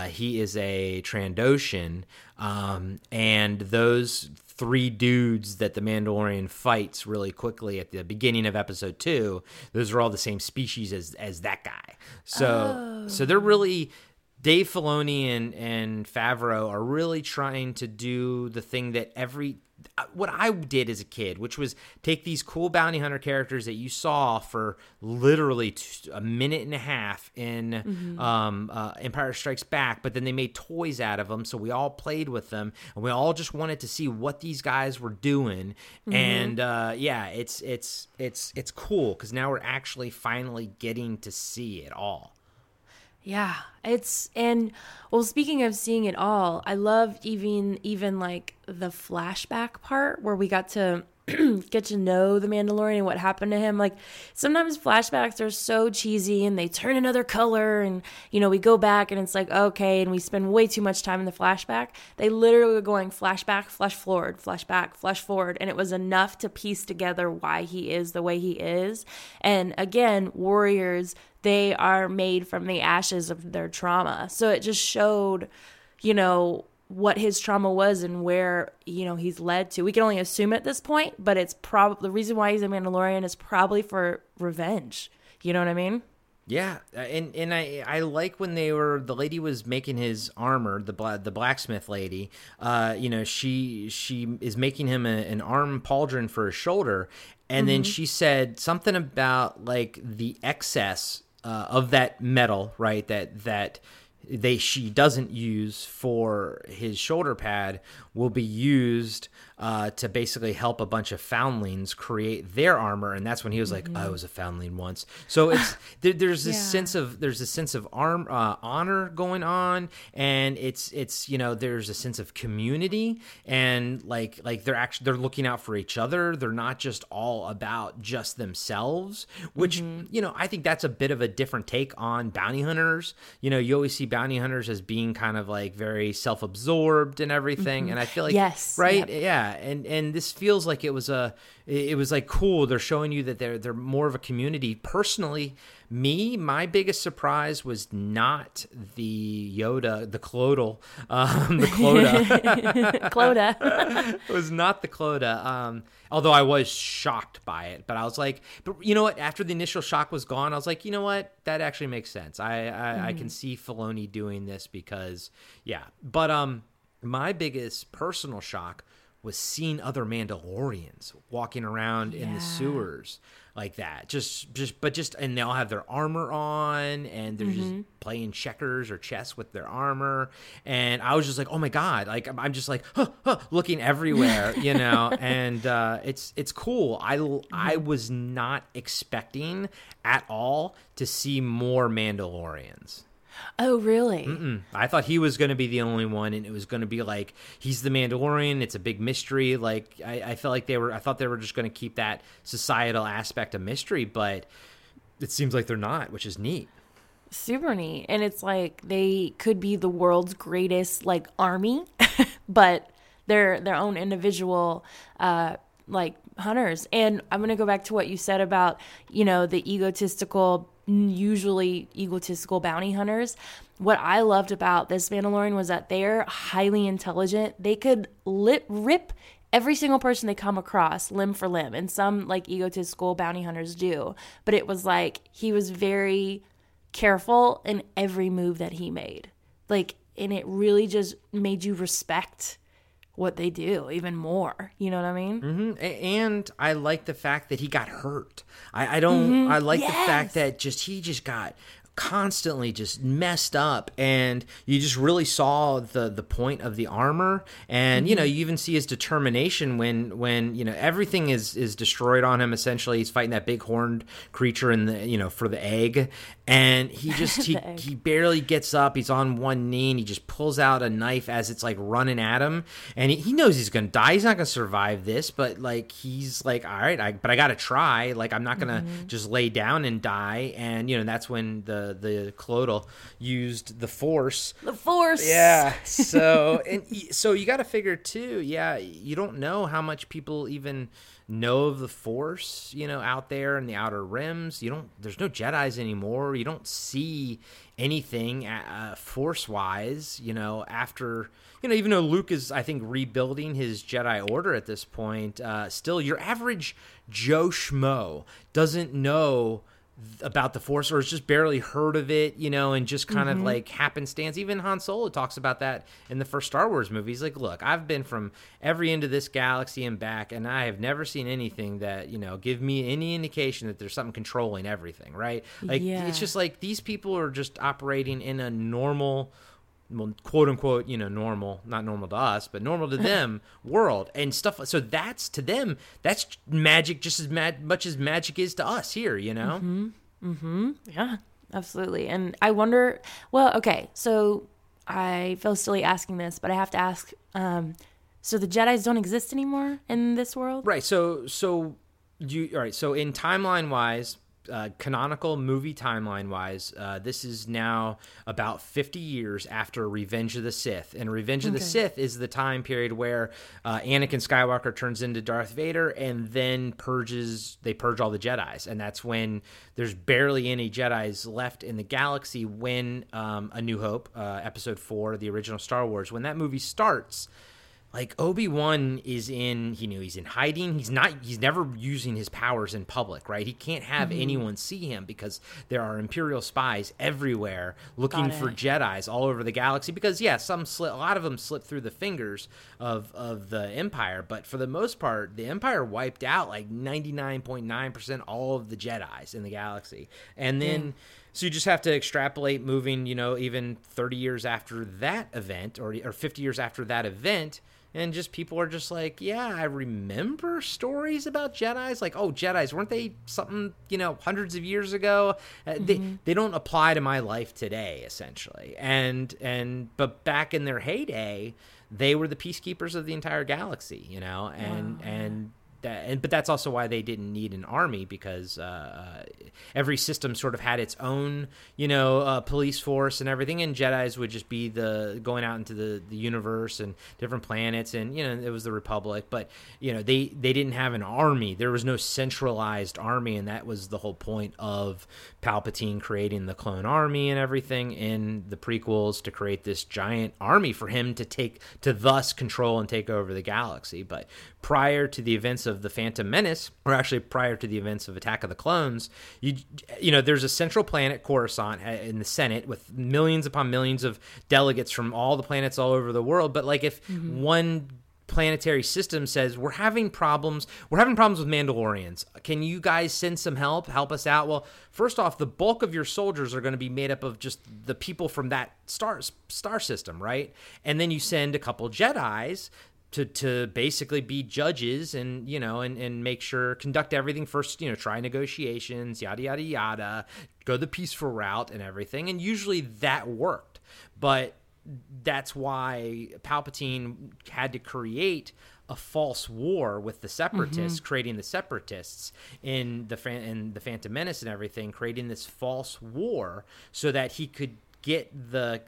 He is a Trandoshan, and those three dudes that the Mandalorian fights really quickly at the beginning of episode 2, those are all the same species as that guy. So they're really... Dave Filoni and Favreau are really trying to do the thing that what I did as a kid, which was take these cool bounty hunter characters that you saw for literally a minute and a half in Empire Strikes Back, but then they made toys out of them, so we all played with them, and we all just wanted to see what these guys were doing. And it's cool, because now we're actually finally getting to see it all. Yeah, speaking of seeing it all, I loved even like the flashback part where we got to get to know the Mandalorian and what happened to him. Like, sometimes flashbacks are so cheesy and they turn another color, and we go back and it's like, okay, and we spend way too much time in the flashback. They literally were going flashback, flash forward, flashback, flash forward, and it was enough to piece together why he is the way he is. And again, warriors, they are made from the ashes of their trauma. So it just showed, what his trauma was and where, he's led to. We can only assume at this point, but it's probably the reason why he's a Mandalorian is probably for revenge. You know what I mean? Yeah, and I like when the lady was making his armor, the blacksmith lady. She is making him an arm pauldron for his shoulder, And then she said something about like the excess of that metal, right? That she doesn't use for his shoulder pad will be used to basically help a bunch of foundlings create their armor. And that's when he was like, I was a foundling once. So it's there's a sense of honor going on, and it's you know, there's a sense of community, and like they're looking out for each other. They're not just all about just themselves, which you know, I think that's a bit of a different take on bounty hunters. You know, you always see bounty hunters as being kind of like very self-absorbed and everything, and I feel like and this feels like it was like cool. They're showing you that they're more of a community. Personally, my biggest surprise was not the Yoda, the Cloda. It was not the Cloda. Although I was shocked by it, but I was like, but you know what? After the initial shock was gone, I was like, you know what? That actually makes sense. I can see Filoni doing this because, yeah. But my biggest personal shock was seeing other Mandalorians walking around in the sewers like that. And they all have their armor on, and they're just playing checkers or chess with their armor. And I was just like, oh my God, like I'm just like looking everywhere, you know? And it's cool. I was not expecting at all to see more Mandalorians. Oh, really? Mm-mm. I thought he was going to be the only one, and it was going to be like, he's the Mandalorian. It's a big mystery. Like, I felt like I thought they were just going to keep that societal aspect of mystery, but it seems like they're not, which is neat. Super neat. And it's like, they could be the world's greatest, like, army, but they're their own individual, like, hunters. And I'm going to go back to what you said about, you know, the usually egotistical bounty hunters. What I loved about this Mandalorian was that they're highly intelligent. They could rip every single person they come across limb for limb, and some like egotistical bounty hunters do, but it was like he was very careful in every move that he made, like, and it really just made you respect what they do even more. You know what I mean? Mm-hmm. And I like the fact that he got hurt. I like the fact that he got constantly just messed up, and you just really saw the point of the armor, and you know, you even see his determination when you know, everything is destroyed on him. Essentially, he's fighting that big horned creature in the, you know, for the egg, and he barely gets up. He's on one knee, and he just pulls out a knife as it's like running at him, and he knows he's gonna die. He's not gonna survive this, but like he's like, all right, I gotta try. Like, I'm not gonna just lay down and die. And you know, that's when the Clodal used the force. The force. Yeah. So so you got to figure too. Yeah, you don't know how much people even know of the force, you know, out there in the outer rims. There's no Jedis anymore. You don't see anything force wise, you know, after, you know, even though Luke is, I think, rebuilding his Jedi Order at this point, still your average Joe Schmo doesn't know about the force, or it's just barely heard of it, you know, and just kind of like happenstance. Even Han Solo talks about that in the first Star Wars movie. He's like, look, I've been from every end of this galaxy and back, and I have never seen anything that, you know, give me any indication that there's something controlling everything, right? Like, it's just like these people are just operating in a normal, well, quote unquote, you know, normal, not normal to us, but normal to them world and stuff. So that's, to them, that's magic, just as much as magic is to us here, you know? Yeah, absolutely. And I wonder, well, okay, so I feel silly asking this, but I have to ask, so the Jedis don't exist anymore in this world? Right. So in timeline wise, canonical movie timeline wise, this is now about 50 years after Revenge of the Sith, and Revenge of the Sith is the time period where Anakin Skywalker turns into Darth Vader, and then they purge all the Jedis, and that's when there's barely any Jedis left in the galaxy. When A New Hope, Episode 4, the original Star Wars, when that movie starts, Like, Obi-Wan is in, he's in hiding. He's never using his powers in public, right? He can't have anyone see him because there are Imperial spies everywhere looking for Jedis all over the galaxy. Because, yeah, a lot of them slip through the fingers of the Empire. But for the most part, the Empire wiped out like 99.9% all of the Jedis in the galaxy. And then... So you just have to extrapolate moving, even 30 years after that event or 50 years after that event. And just people are just like, yeah, I remember stories about Jedis. Like, oh, Jedis, weren't they something, hundreds of years ago? They don't apply to my life today, essentially. But back in their heyday, they were the peacekeepers of the entire galaxy, But that's also why they didn't need an army, because every system sort of had its own, police force and everything. And Jedis would just be going out into the universe and different planets, and it was the Republic. But they didn't have an army. There was no centralized army, and that was the whole point of Palpatine creating the clone army and everything in the prequels, to create this giant army for him to thus control and take over the galaxy. But prior to the events of The Phantom Menace, or actually prior to the events of Attack of the Clones, there's a central planet, Coruscant, in the Senate, with millions upon millions of delegates from all the planets all over the world. But like, if one planetary system says, we're having problems with Mandalorians, can you guys send some help us out? Well, first off, the bulk of your soldiers are going to be made up of just the people from that star system, right? And then you send a couple Jedis to basically be judges and, and make sure, conduct everything first, try negotiations, yada, yada, yada, go the peaceful route and everything. And usually that worked. But that's why Palpatine had to create a false war with the separatists, creating the separatists in the Phantom Menace and everything, creating this false war so that he could get the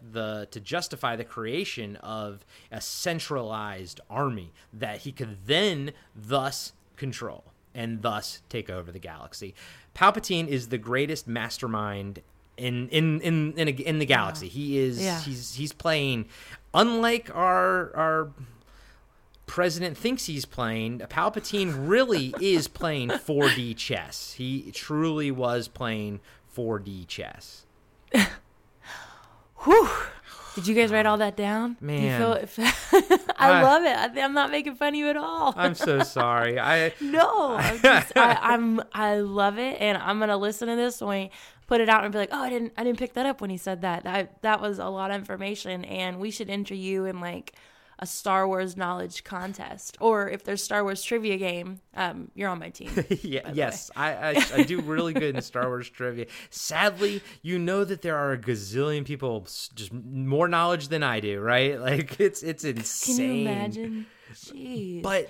to justify the creation of a centralized army that he could then thus control and thus take over the galaxy. Palpatine is the greatest mastermind in the galaxy. Yeah. He is he's playing, unlike our president thinks he's playing, Palpatine really is playing 4D chess. He truly was playing 4D chess. Whew. Did you guys write all that down? Man. I love it. I'm not making fun of you at all. I'm so sorry. I love it, and I'm going to listen to this when we put it out and be like, oh, I didn't pick that up when he said that. That was a lot of information, and we should enter you in like a Star Wars knowledge contest, or if there's Star Wars trivia game, you're on my team. I do really good in Star Wars trivia. Sadly, that there are a gazillion people just more knowledge than I do, right? Like, it's insane. Can you imagine? Jeez. But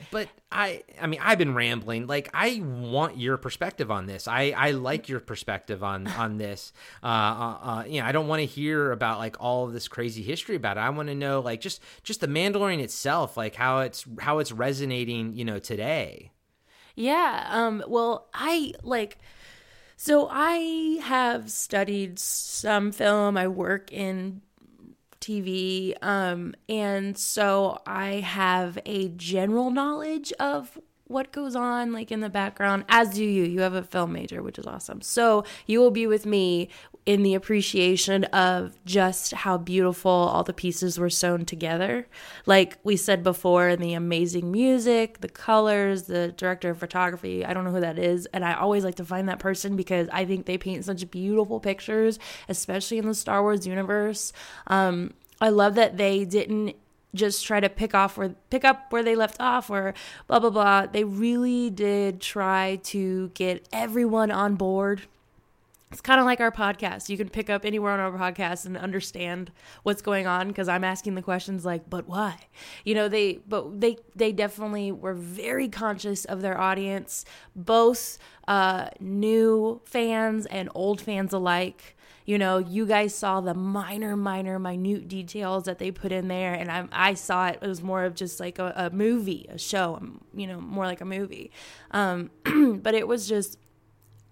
I mean, I've been rambling. Like, I want your perspective on this. I like your perspective on this. I don't want to hear about like all of this crazy history about it. I want to know like just the Mandalorian itself, like how it's resonating, today. Yeah. Well, I have studied some film. I work in TV, and so I have a general knowledge of what goes on like in the background, as do you. You have a film major, which is awesome. So you will be with me in the appreciation of just how beautiful all the pieces were sewn together. Like we said before, and the amazing music, the colors, the director of photography, I don't know who that is. And I always like to find that person because I think they paint such beautiful pictures, especially in the Star Wars universe. I love that they didn't just try to pick up where they left off or blah, blah, blah. They really did try to get everyone on board. It's kind of like our podcast. You can pick up anywhere on our podcast and understand what's going on, because I'm asking the questions like, but why? They definitely were very conscious of their audience, both new fans and old fans alike. You guys saw the minute details that they put in there, and I saw it. It was more of just like a movie, a show, more like a movie. But it was just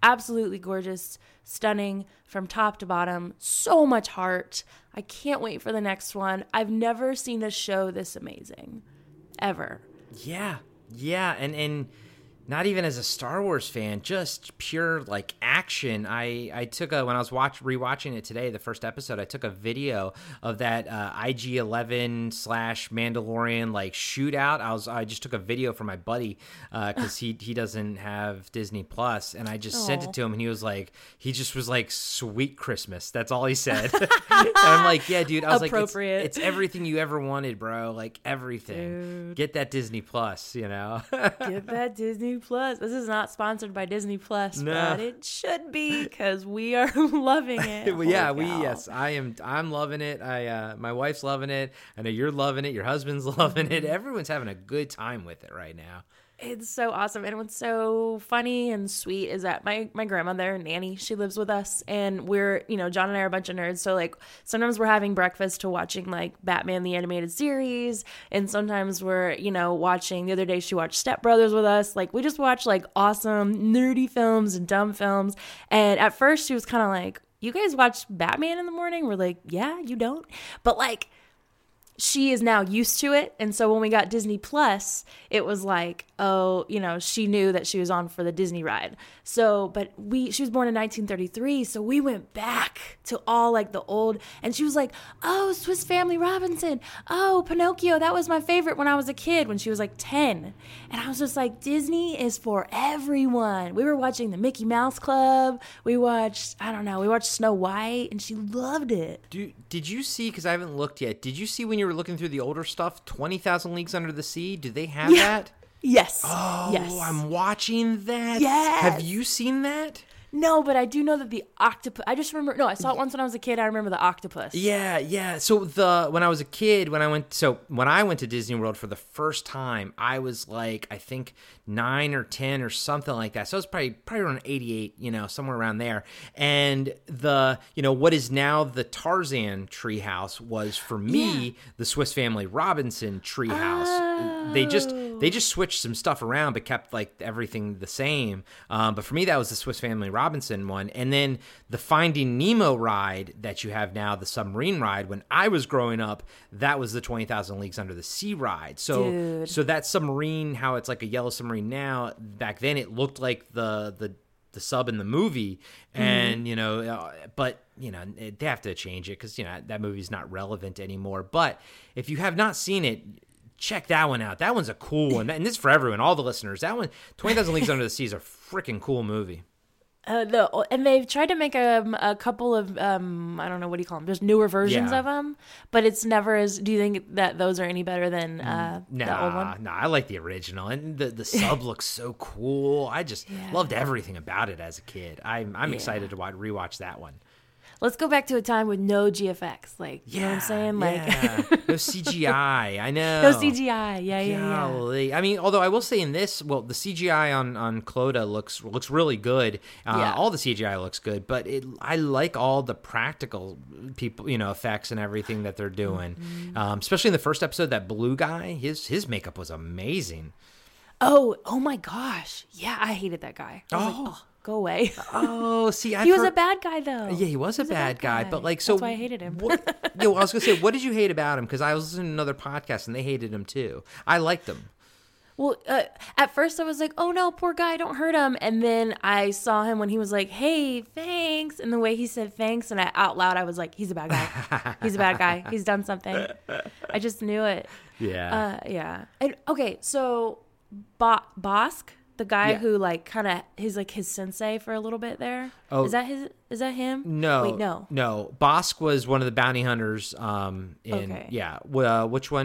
absolutely gorgeous, stunning from top to bottom. So much heart. I can't wait for the next one. I've never seen a show this amazing. ever. Yeah. And not even as a Star Wars fan, just pure like action. I took a, when I was rewatching it today, the first episode, I took a video of that IG-11/Mandalorian like shootout. I just took a video from my buddy because he doesn't have Disney Plus, and I just sent it to him, and he was like sweet Christmas. That's all he said. And I'm like, yeah, dude. I was like, it's everything you ever wanted, bro. Like everything. Dude. Get that Disney Plus, you know. Get that Disney Plus. This is not sponsored by Disney Plus, but it should be because we are loving it. Well, yeah, I'm loving it. My wife's loving it. I know you're loving it. Your husband's loving it. Everyone's having a good time with it right now. It's so awesome. And what's so funny and sweet is that my grandmother, Nanny, she lives with us, and we're, you know, John and I are a bunch of nerds. So like sometimes we're having breakfast to watching like Batman, the animated series. And sometimes we're, you know, watching, the other day she watched Step Brothers with us. Like we just watch like awesome nerdy films and dumb films. And at first she was kind of like, you guys watch Batman in the morning? We're like, yeah, you don't. But like she is now used to it. And so when we got Disney Plus, it was like, oh, you know, she knew that she was on for the Disney ride. So, but she was born in 1933. So we went back to all like the old, and she was like, oh, Swiss Family Robinson. Oh, Pinocchio. That was my favorite when I was a kid, when she was like 10. And I was just like, Disney is for everyone. We were watching the Mickey Mouse Club. We watched, I don't know, we watched Snow White, and she loved it. Did you see, cause I haven't looked yet. Did you see when you were looking through the older stuff, 20,000 Leagues Under the Sea? Do they have that? Yes. Oh, yes. I'm watching that. Yes. Have you seen that? No, but I do know that the octopus, I just remember, no, I saw it once when I was a kid. I remember the octopus. Yeah. So when I was a kid, when I went to Disney World for the first time, I was like, I think 9 or 10 or something like that. So it was probably around 88, you know, somewhere around there. And the, you know, what is now the Tarzan treehouse was for me, the Swiss Family Robinson treehouse. Oh. They just switched some stuff around, but kept like everything the same. But for me, that was the Swiss Family Robinson one. And then the Finding Nemo ride that you have now, the submarine ride, when I was growing up, that was the 20,000 Leagues Under the Sea ride. So So that submarine, how it's like a yellow submarine now, back then it looked like the sub in the movie. And, you know, but, you know, they have to change it because, you know, that movie's not relevant anymore. But if you have not seen it, check that one out. That one's a cool one. And this is for everyone, all the listeners. That one, 20,000 Leagues Under the Sea, is a freaking cool movie. No, and they've tried to make a couple of, I don't know, what do you call them? There's newer versions of them, but it's never as, do you think that those are any better than the old one? No, I like the original, and the sub looks so cool. I just loved everything about it as a kid. I'm excited to rewatch that one. Let's go back to a time with no GFX, like, you know what I'm saying? Like, no CGI, I know. No CGI, yeah. I mean, although I will say in this, well, the CGI on Clodagh looks really good. All the CGI looks good, but I like all the practical people, you know, effects and everything that they're doing. Mm-hmm. Especially in the first episode, that blue guy, his makeup was amazing. Oh my gosh. Yeah, I hated that guy. Go away. He was a bad guy, though. Yeah, he was a bad guy. But like, so that's why I hated him. I was going to say, what did you hate about him? Because I was listening to another podcast, and they hated him, too. I liked him. Well, at first I was like, oh, no, poor guy, don't hurt him. And then I saw him when he was like, hey, thanks. And the way he said thanks, and out loud I was like, he's a bad guy. He's a bad guy. He's done something. I just knew it. Yeah. And, okay, so Bossk? The guy who like kind of, he's like his sensei for a little bit there. Oh, is that him? No, wait, no. Bossk was one of the bounty hunters. Which one?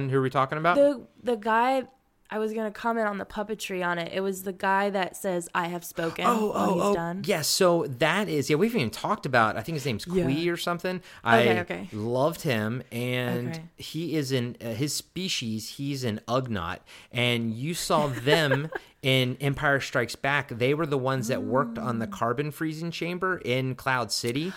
Who are we talking about? The guy. I was gonna comment on the puppetry on it. It was the guy that says "I have spoken." Done. Yes. Yeah, so that is. Yeah, we've even talked about. I think his name's Kui or something. I loved him, and he is in his species. He's an Ugnaught, and you saw them. In Empire Strikes Back, they were the ones that worked on the carbon freezing chamber in Cloud City.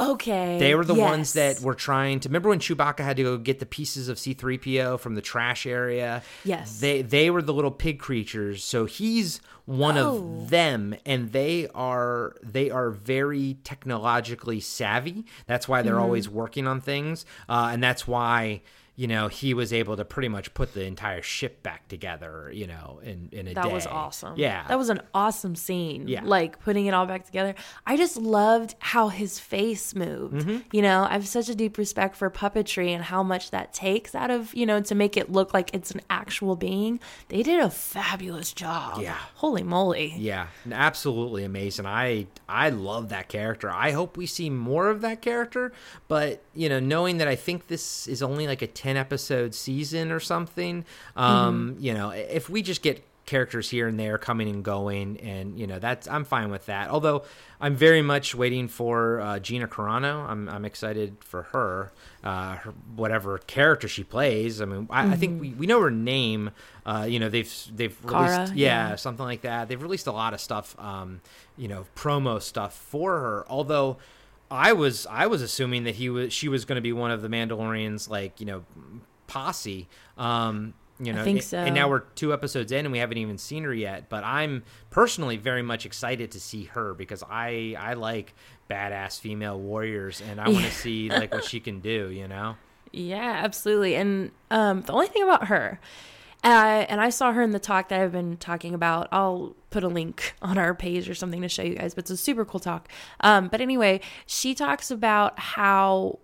Okay. They were the ones that were trying to. Remember when Chewbacca had to go get the pieces of C-3PO from the trash area? Yes. They were the little pig creatures. So he's one of them, and they are very technologically savvy. That's why they're always working on things, and that's why. you know, he was able to pretty much put the entire ship back together, you know, in a day. That was awesome. Yeah. That was an awesome scene. Yeah. Like, putting it all back together. I just loved how his face moved. Mm-hmm. You know, I have such a deep respect for puppetry and how much that takes out of, you know, to make it look like it's an actual being. They did a fabulous job. Yeah. Holy moly. Yeah. Absolutely amazing. I love that character. I hope we see more of that character. But, you know, knowing that I think this is only like a 10-episode season or something, you know, if we just get characters here and there coming and going, and you know, that's, I'm fine with that. Although I'm very much waiting for Gina Carano. I'm excited for her, whatever character she plays. I mean, I think we know her name. You know, they've Cara, released something like that. They've released a lot of stuff, you know, promo stuff for her. Although I was assuming that she was going to be one of the Mandalorian's, like, you know, posse. You know, I think so. And now we're 2 episodes in and we haven't even seen her yet. But I'm personally very much excited to see her, because I like badass female warriors, and I want to see like what she can do. You know? Yeah, absolutely. And the only thing about her. And I saw her in the talk that I've been talking about. I'll put a link on our page or something to show you guys, but it's a super cool talk. But anyway, she talks about how,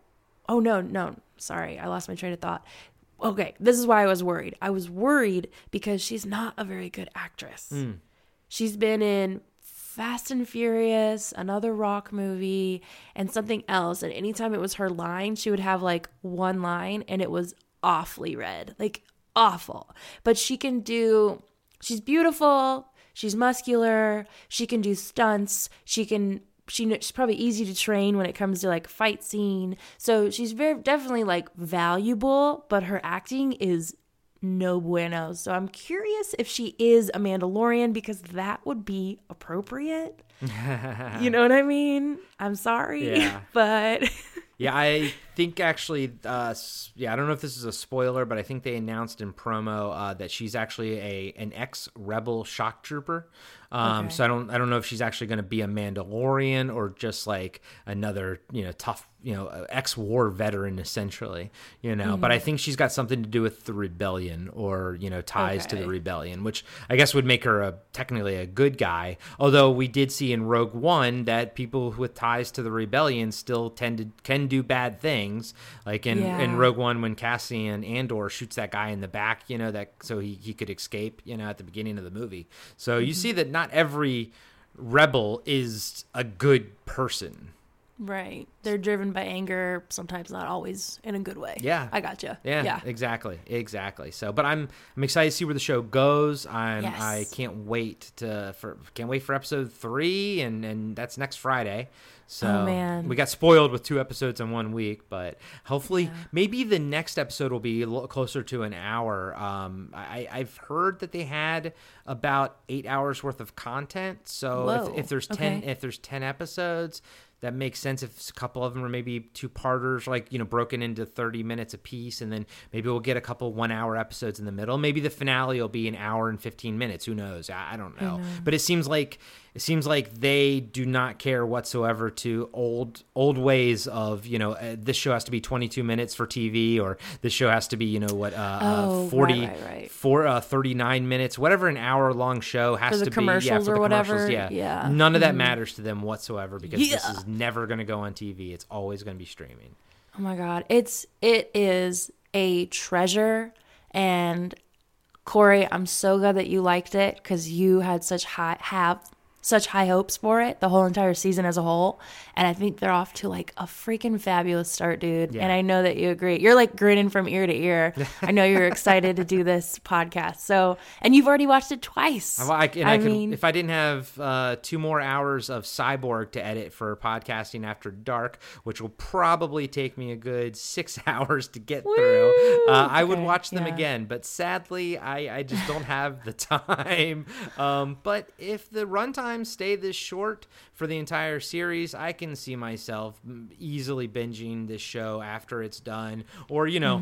oh, no, sorry. I lost my train of thought. Okay, this is why I was worried. I was worried because she's not a very good actress. Mm. She's been in Fast and Furious, another Rock movie, and something else. And anytime it was her line, she would have like one line, and it was awfully read. Like, awful. But she's beautiful, she's muscular, she can do stunts, she's probably easy to train when it comes to like fight scene, so she's very definitely like valuable, but her acting is no bueno. So I'm curious if she is a Mandalorian, because that would be appropriate. You know what I mean? I'm sorry, yeah. But yeah, I think actually, I don't know if this is a spoiler, but I think they announced in promo that she's actually an ex-rebel shock trooper. Okay. So I don't know if she's actually going to be a Mandalorian or just like another, you know, tough, you know, ex-war veteran essentially, you know. Mm-hmm. But I think she's got something to do with the rebellion, or, you know, ties to the rebellion, which I guess would make her technically a good guy. Although we did see in Rogue One that people with ties to the rebellion still can do bad things. Like in Rogue One, when Cassian Andor shoots that guy in the back, you know, that so he could escape, you know, at the beginning of the movie. So you see that not every rebel is a good person. Right. They're driven by anger, sometimes not always in a good way. Yeah. I gotcha. Yeah. Exactly. So, but I'm excited to see where the show goes. I can't wait for episode 3, and that's next Friday. So we got spoiled with 2 episodes in 1 week, but hopefully maybe the next episode will be closer to an hour. I've heard that they had about 8 hours worth of content. So if there's 10 episodes, that makes sense. If a couple of them are maybe 2-parters, like, you know, broken into 30 minutes a piece, and then maybe we'll get a couple 1-hour episodes in the middle. Maybe the finale will be an hour and 15 minutes. Who knows? I don't know. But it seems like they do not care whatsoever to old ways of, you know, this show has to be 22 minutes for TV, or this show has to be, you know, 39 minutes, whatever an hour-long show has to be. Commercials for the commercials, yeah. None of that matters to them whatsoever, because this is never going to go on TV. It's always going to be streaming. Oh, my God. It is a treasure, and Corey, I'm so glad that you liked it, because you had such high hopes for it the whole entire season as a whole, and I think they're off to like a freaking fabulous start, dude. And I know that you agree. You're like grinning from ear to ear. I know you're excited to do this podcast, so, and you've already watched it twice. I mean, if I didn't have 2 more hours of Cyborg to edit for Podcasting After Dark, which will probably take me a good 6 hours to get through, I would watch them again, but sadly I just don't have the time. But if the runtime time stay this short for the entire series, I can see myself easily binging this show after it's done, or, you know,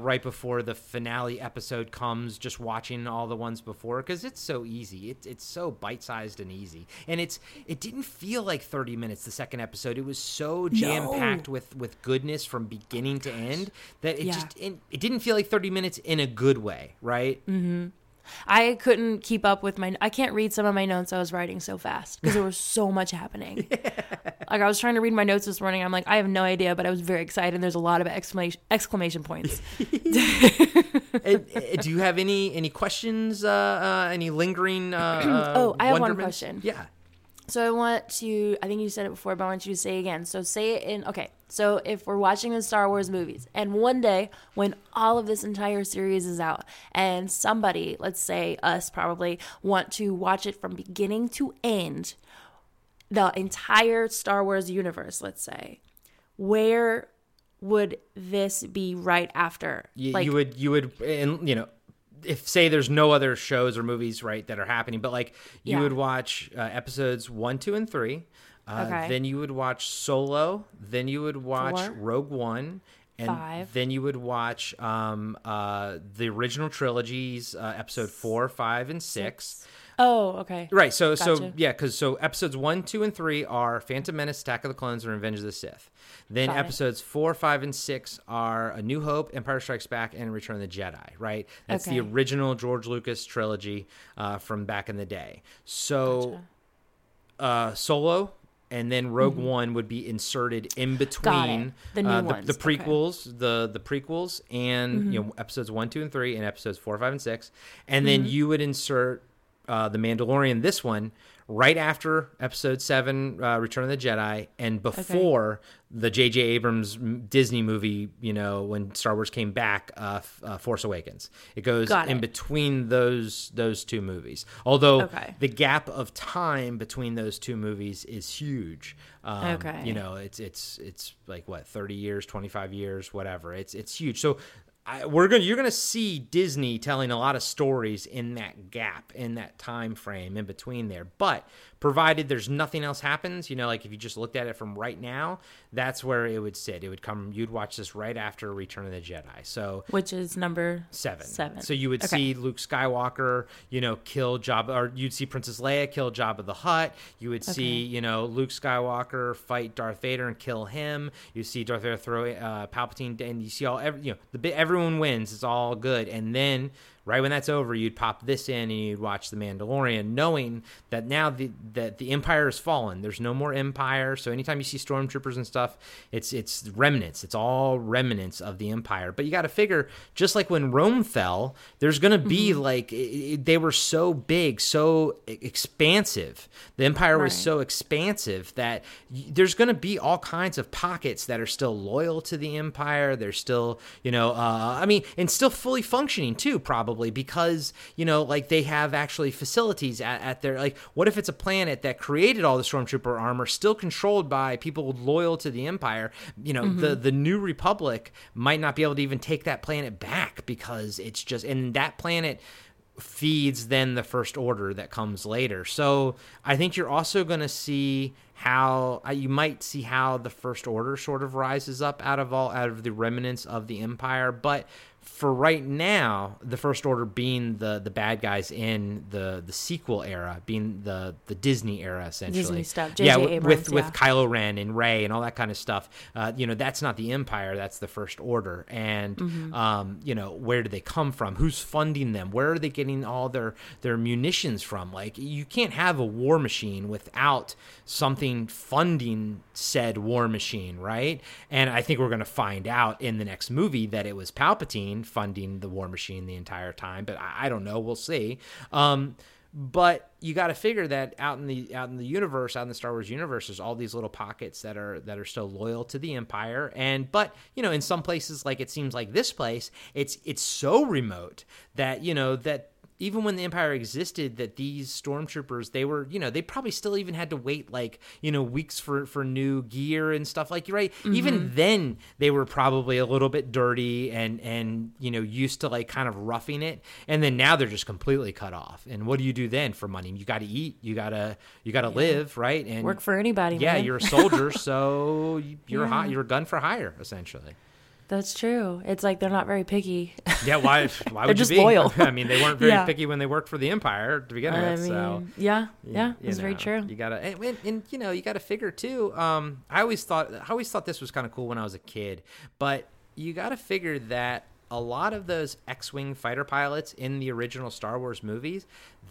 right before the finale episode comes, just watching all the ones before, because it's so easy. It's so bite-sized and easy. And it didn't feel like 30 minutes the second episode. It was so jam-packed with goodness from beginning to end that it just it didn't feel like 30 minutes in a good way, right? Mm-hmm. I couldn't keep up with I can't read some of my notes I was writing so fast because there was so much happening. Like, I was trying to read my notes this morning. I'm like, I have no idea, but I was very excited. And there's a lot of exclamation points. Do you have any questions, any lingering I have one question. Yeah. So I think you said it before, but I want you to say it again. So say it okay, so if we're watching the Star Wars movies, and one day when all of this entire series is out, and somebody, let's say us probably, want to watch it from beginning to end, the entire Star Wars universe, let's say, where would this be right after? You would, and you know, if say there's no other shows or movies, right, that are happening, but like you would watch episodes 1, 2, and 3, then you would watch Solo, then you would watch 4, Rogue One, and 5. Then you would watch the original trilogies, episode 4, 5, and 6. Oh, okay. Right. So, gotcha. So episodes 1, 2, and 3 are Phantom Menace, Attack of the Clones, and Revenge of the Sith. Then episodes 4, 5, and 6 are A New Hope, Empire Strikes Back, and Return of the Jedi. Right. That's the original George Lucas trilogy from back in the day. So, Solo. And then Rogue One would be inserted in between the prequels, the prequels, and you know, episodes 1, 2, and 3, and episodes 4, 5, and 6, and then you would insert The Mandalorian, this one, right after episode 7, Return of the Jedi, and before the J.J. Abrams Disney movie, you know, when Star Wars came back, Force Awakens. It goes in between those two movies. Although the gap of time between those two movies is huge. You know, it's like, what, 30 years, 25 years, whatever. It's huge. So you're gonna see Disney telling a lot of stories in that gap, in that time frame in between there. But provided there's nothing else happens, you know, like if you just looked at it from right now, that's where it would sit. It would come. You'd watch this right after Return of the Jedi. So, which is number 7. So you would see Luke Skywalker, you know, kill Jabba, or you'd see Princess Leia kill Jabba the Hutt. You would see, you know, Luke Skywalker fight Darth Vader and kill him. You see Darth Vader throw Palpatine, and you see everyone wins. It's all good. And then right when that's over, you'd pop this in and you'd watch The Mandalorian, knowing that now that the Empire has fallen. There's no more Empire. So anytime you see stormtroopers and stuff, it's remnants. It's all remnants of the Empire. But you got to figure, just like when Rome fell, there's going to be like they were so big, so expansive. The Empire was so expansive that there's going to be all kinds of pockets that are still loyal to the Empire. They're still, you know, and still fully functioning too, probably. Because, you know, like they have actually facilities at their, like, what if it's a planet that created all the stormtrooper armor, still controlled by people loyal to the Empire? You know, the New Republic might not be able to even take that planet back because it's just, and that planet feeds then the First Order that comes later. So I think you're also going to see how the First Order sort of rises up out of the remnants of the Empire. But for right now, the First Order being the bad guys in the sequel era, being the Disney era, essentially. Disney stuff. J.J. Abrams, with Kylo Ren and Rey and all that kind of stuff. You know, that's not the Empire. That's the First Order. And, you know, where do they come from? Who's funding them? Where are they getting all their munitions from? Like, you can't have a war machine without something funding said war machine, right? And I think we're going to find out in the next movie that it was Palpatine funding the war machine the entire time, but I don't know. We'll see. But you got to figure that out in the universe, out in the Star Wars universe, there's all these little pockets that are still loyal to the Empire. But you know, in some places, like it seems like this place, it's so remote that you know that even when the Empire existed, that these stormtroopers, they were, you know, they probably still even had to wait like, you know, weeks for new gear and stuff like, right? Mm-hmm. Even then they were probably a little bit dirty and, you know, used to like kind of roughing it. And then now they're just completely cut off. And what do you do then for money? You got to eat, you got to live, right? And work for anybody. Yeah. Man. You're a soldier. So you're hot. You're a gun for hire, essentially. That's true. It's like they're not very picky. Yeah, why would you be? They're just loyal. I mean, they weren't very picky when they worked for the Empire to begin with. So yeah, it's very true. You gotta, and you know, you gotta figure too. I always thought this was kind of cool when I was a kid, but you gotta figure that a lot of those X-wing fighter pilots in the original Star Wars movies,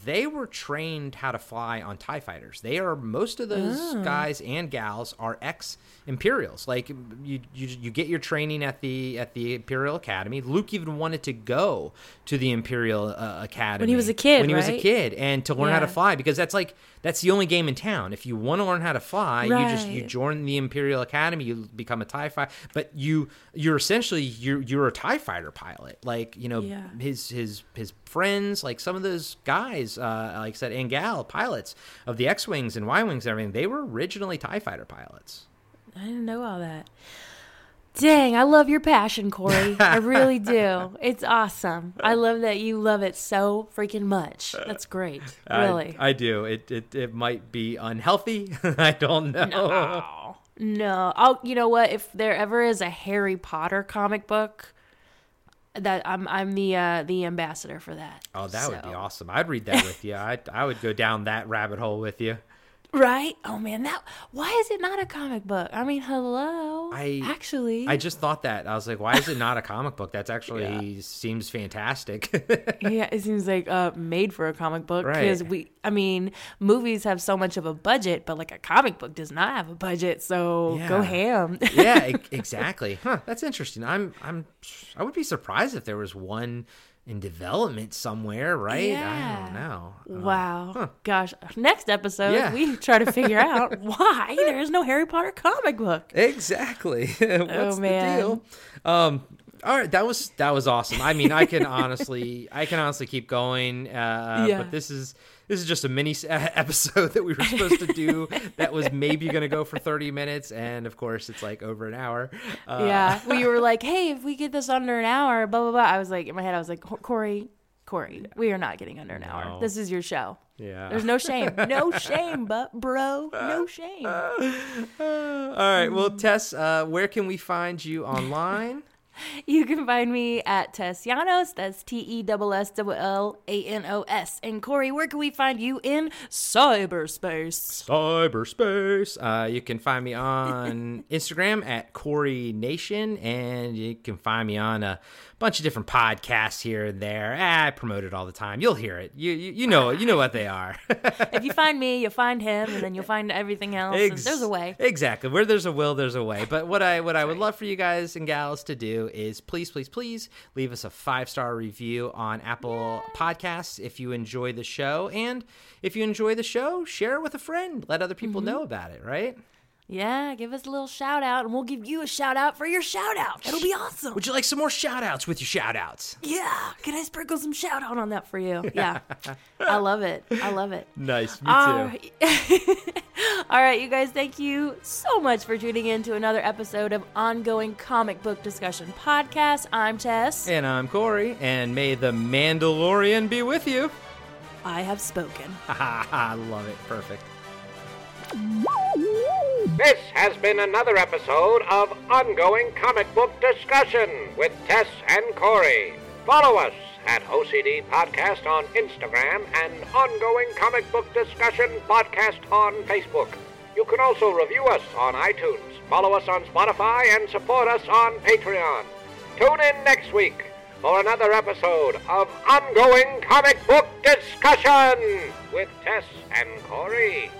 they were trained how to fly on TIE fighters. They are, most of those guys and gals are ex-Imperials. Like you get your training at the Imperial Academy. Luke even wanted to go to the Imperial Academy when he was a kid. And to learn how to fly, because that's the only game in town. If you want to learn how to fly, you join the Imperial Academy. You become a TIE fighter, but you're essentially you're a TIE fighter pilot. Like his friends, like some of those guys, like I said, and gal pilots of the X-Wings and Y-Wings and everything, they were originally TIE fighter pilots. I didn't know all that. Dang, I love your passion, Corey. I really do. It's awesome. I love that you love it so freaking much. That's great. Really. I do. It might be unhealthy. I don't know. No. You know what? If there ever is a Harry Potter comic book, that I'm the ambassador for that. Oh, that would be awesome. I'd read that with you. I would go down that rabbit hole with you. Right? Oh man, why is it not a comic book? I mean, hello. I just thought that. I was like, why is it not a comic book? That's actually seems fantastic. Yeah, it seems like made for a comic book, right? Because movies have so much of a budget, but like a comic book does not have a budget, so go ham. Yeah, exactly. Huh, that's interesting. I would be surprised if there was one in development somewhere, right? Yeah. I don't know. Wow. Gosh. Next episode, we try to figure out why there is no Harry Potter comic book. Exactly. What's the deal? All right, that was awesome. I mean, I can honestly keep going, but this is just a mini episode that we were supposed to do that was maybe going to go for 30 minutes, and of course, it's like over an hour. We were like, hey, if we get this under an hour, blah, blah, blah. I was like, in my head, I was like, Corey, we are not getting under an hour. This is your show. Yeah. There's no shame. No shame, bro. No shame. All right, well, Tess, where can we find you online? You can find me at Tessianos. That's TESSLANOS. And Corey, where can we find you in cyberspace? Cyberspace. You can find me on Instagram at Corey Nation, and you can find me on a bunch of different podcasts here and there. I promote it all the time. You'll hear it. You know it. You know what they are. If you find me, you'll find him, and then you'll find everything else. There's a way. Exactly. Where there's a will, there's a way. But what I would love for you guys and gals to do is please leave us a 5-star review on Apple Podcasts if you enjoy the show. And if you enjoy the show, share it with a friend. Let other people know about it, right? Yeah, give us a little shout-out, and we'll give you a shout-out for your shout-out. It'll be awesome. Would you like some more shout-outs with your shout-outs? Yeah. Can I sprinkle some shout-out on that for you? Yeah. I love it. Nice. Me too. All right, you guys, thank you so much for tuning in to another episode of Ongoing Comic Book Discussion Podcast. I'm Tess. And I'm Corey. And may the Mandalorian be with you. I have spoken. I love it. Perfect. This has been another episode of Ongoing Comic Book Discussion with Tess and Corey. Follow us at OCD Podcast on Instagram and Ongoing Comic Book Discussion Podcast on Facebook. You can also review us on iTunes, follow us on Spotify, and support us on Patreon. Tune in next week for another episode of Ongoing Comic Book Discussion with Tess and Corey.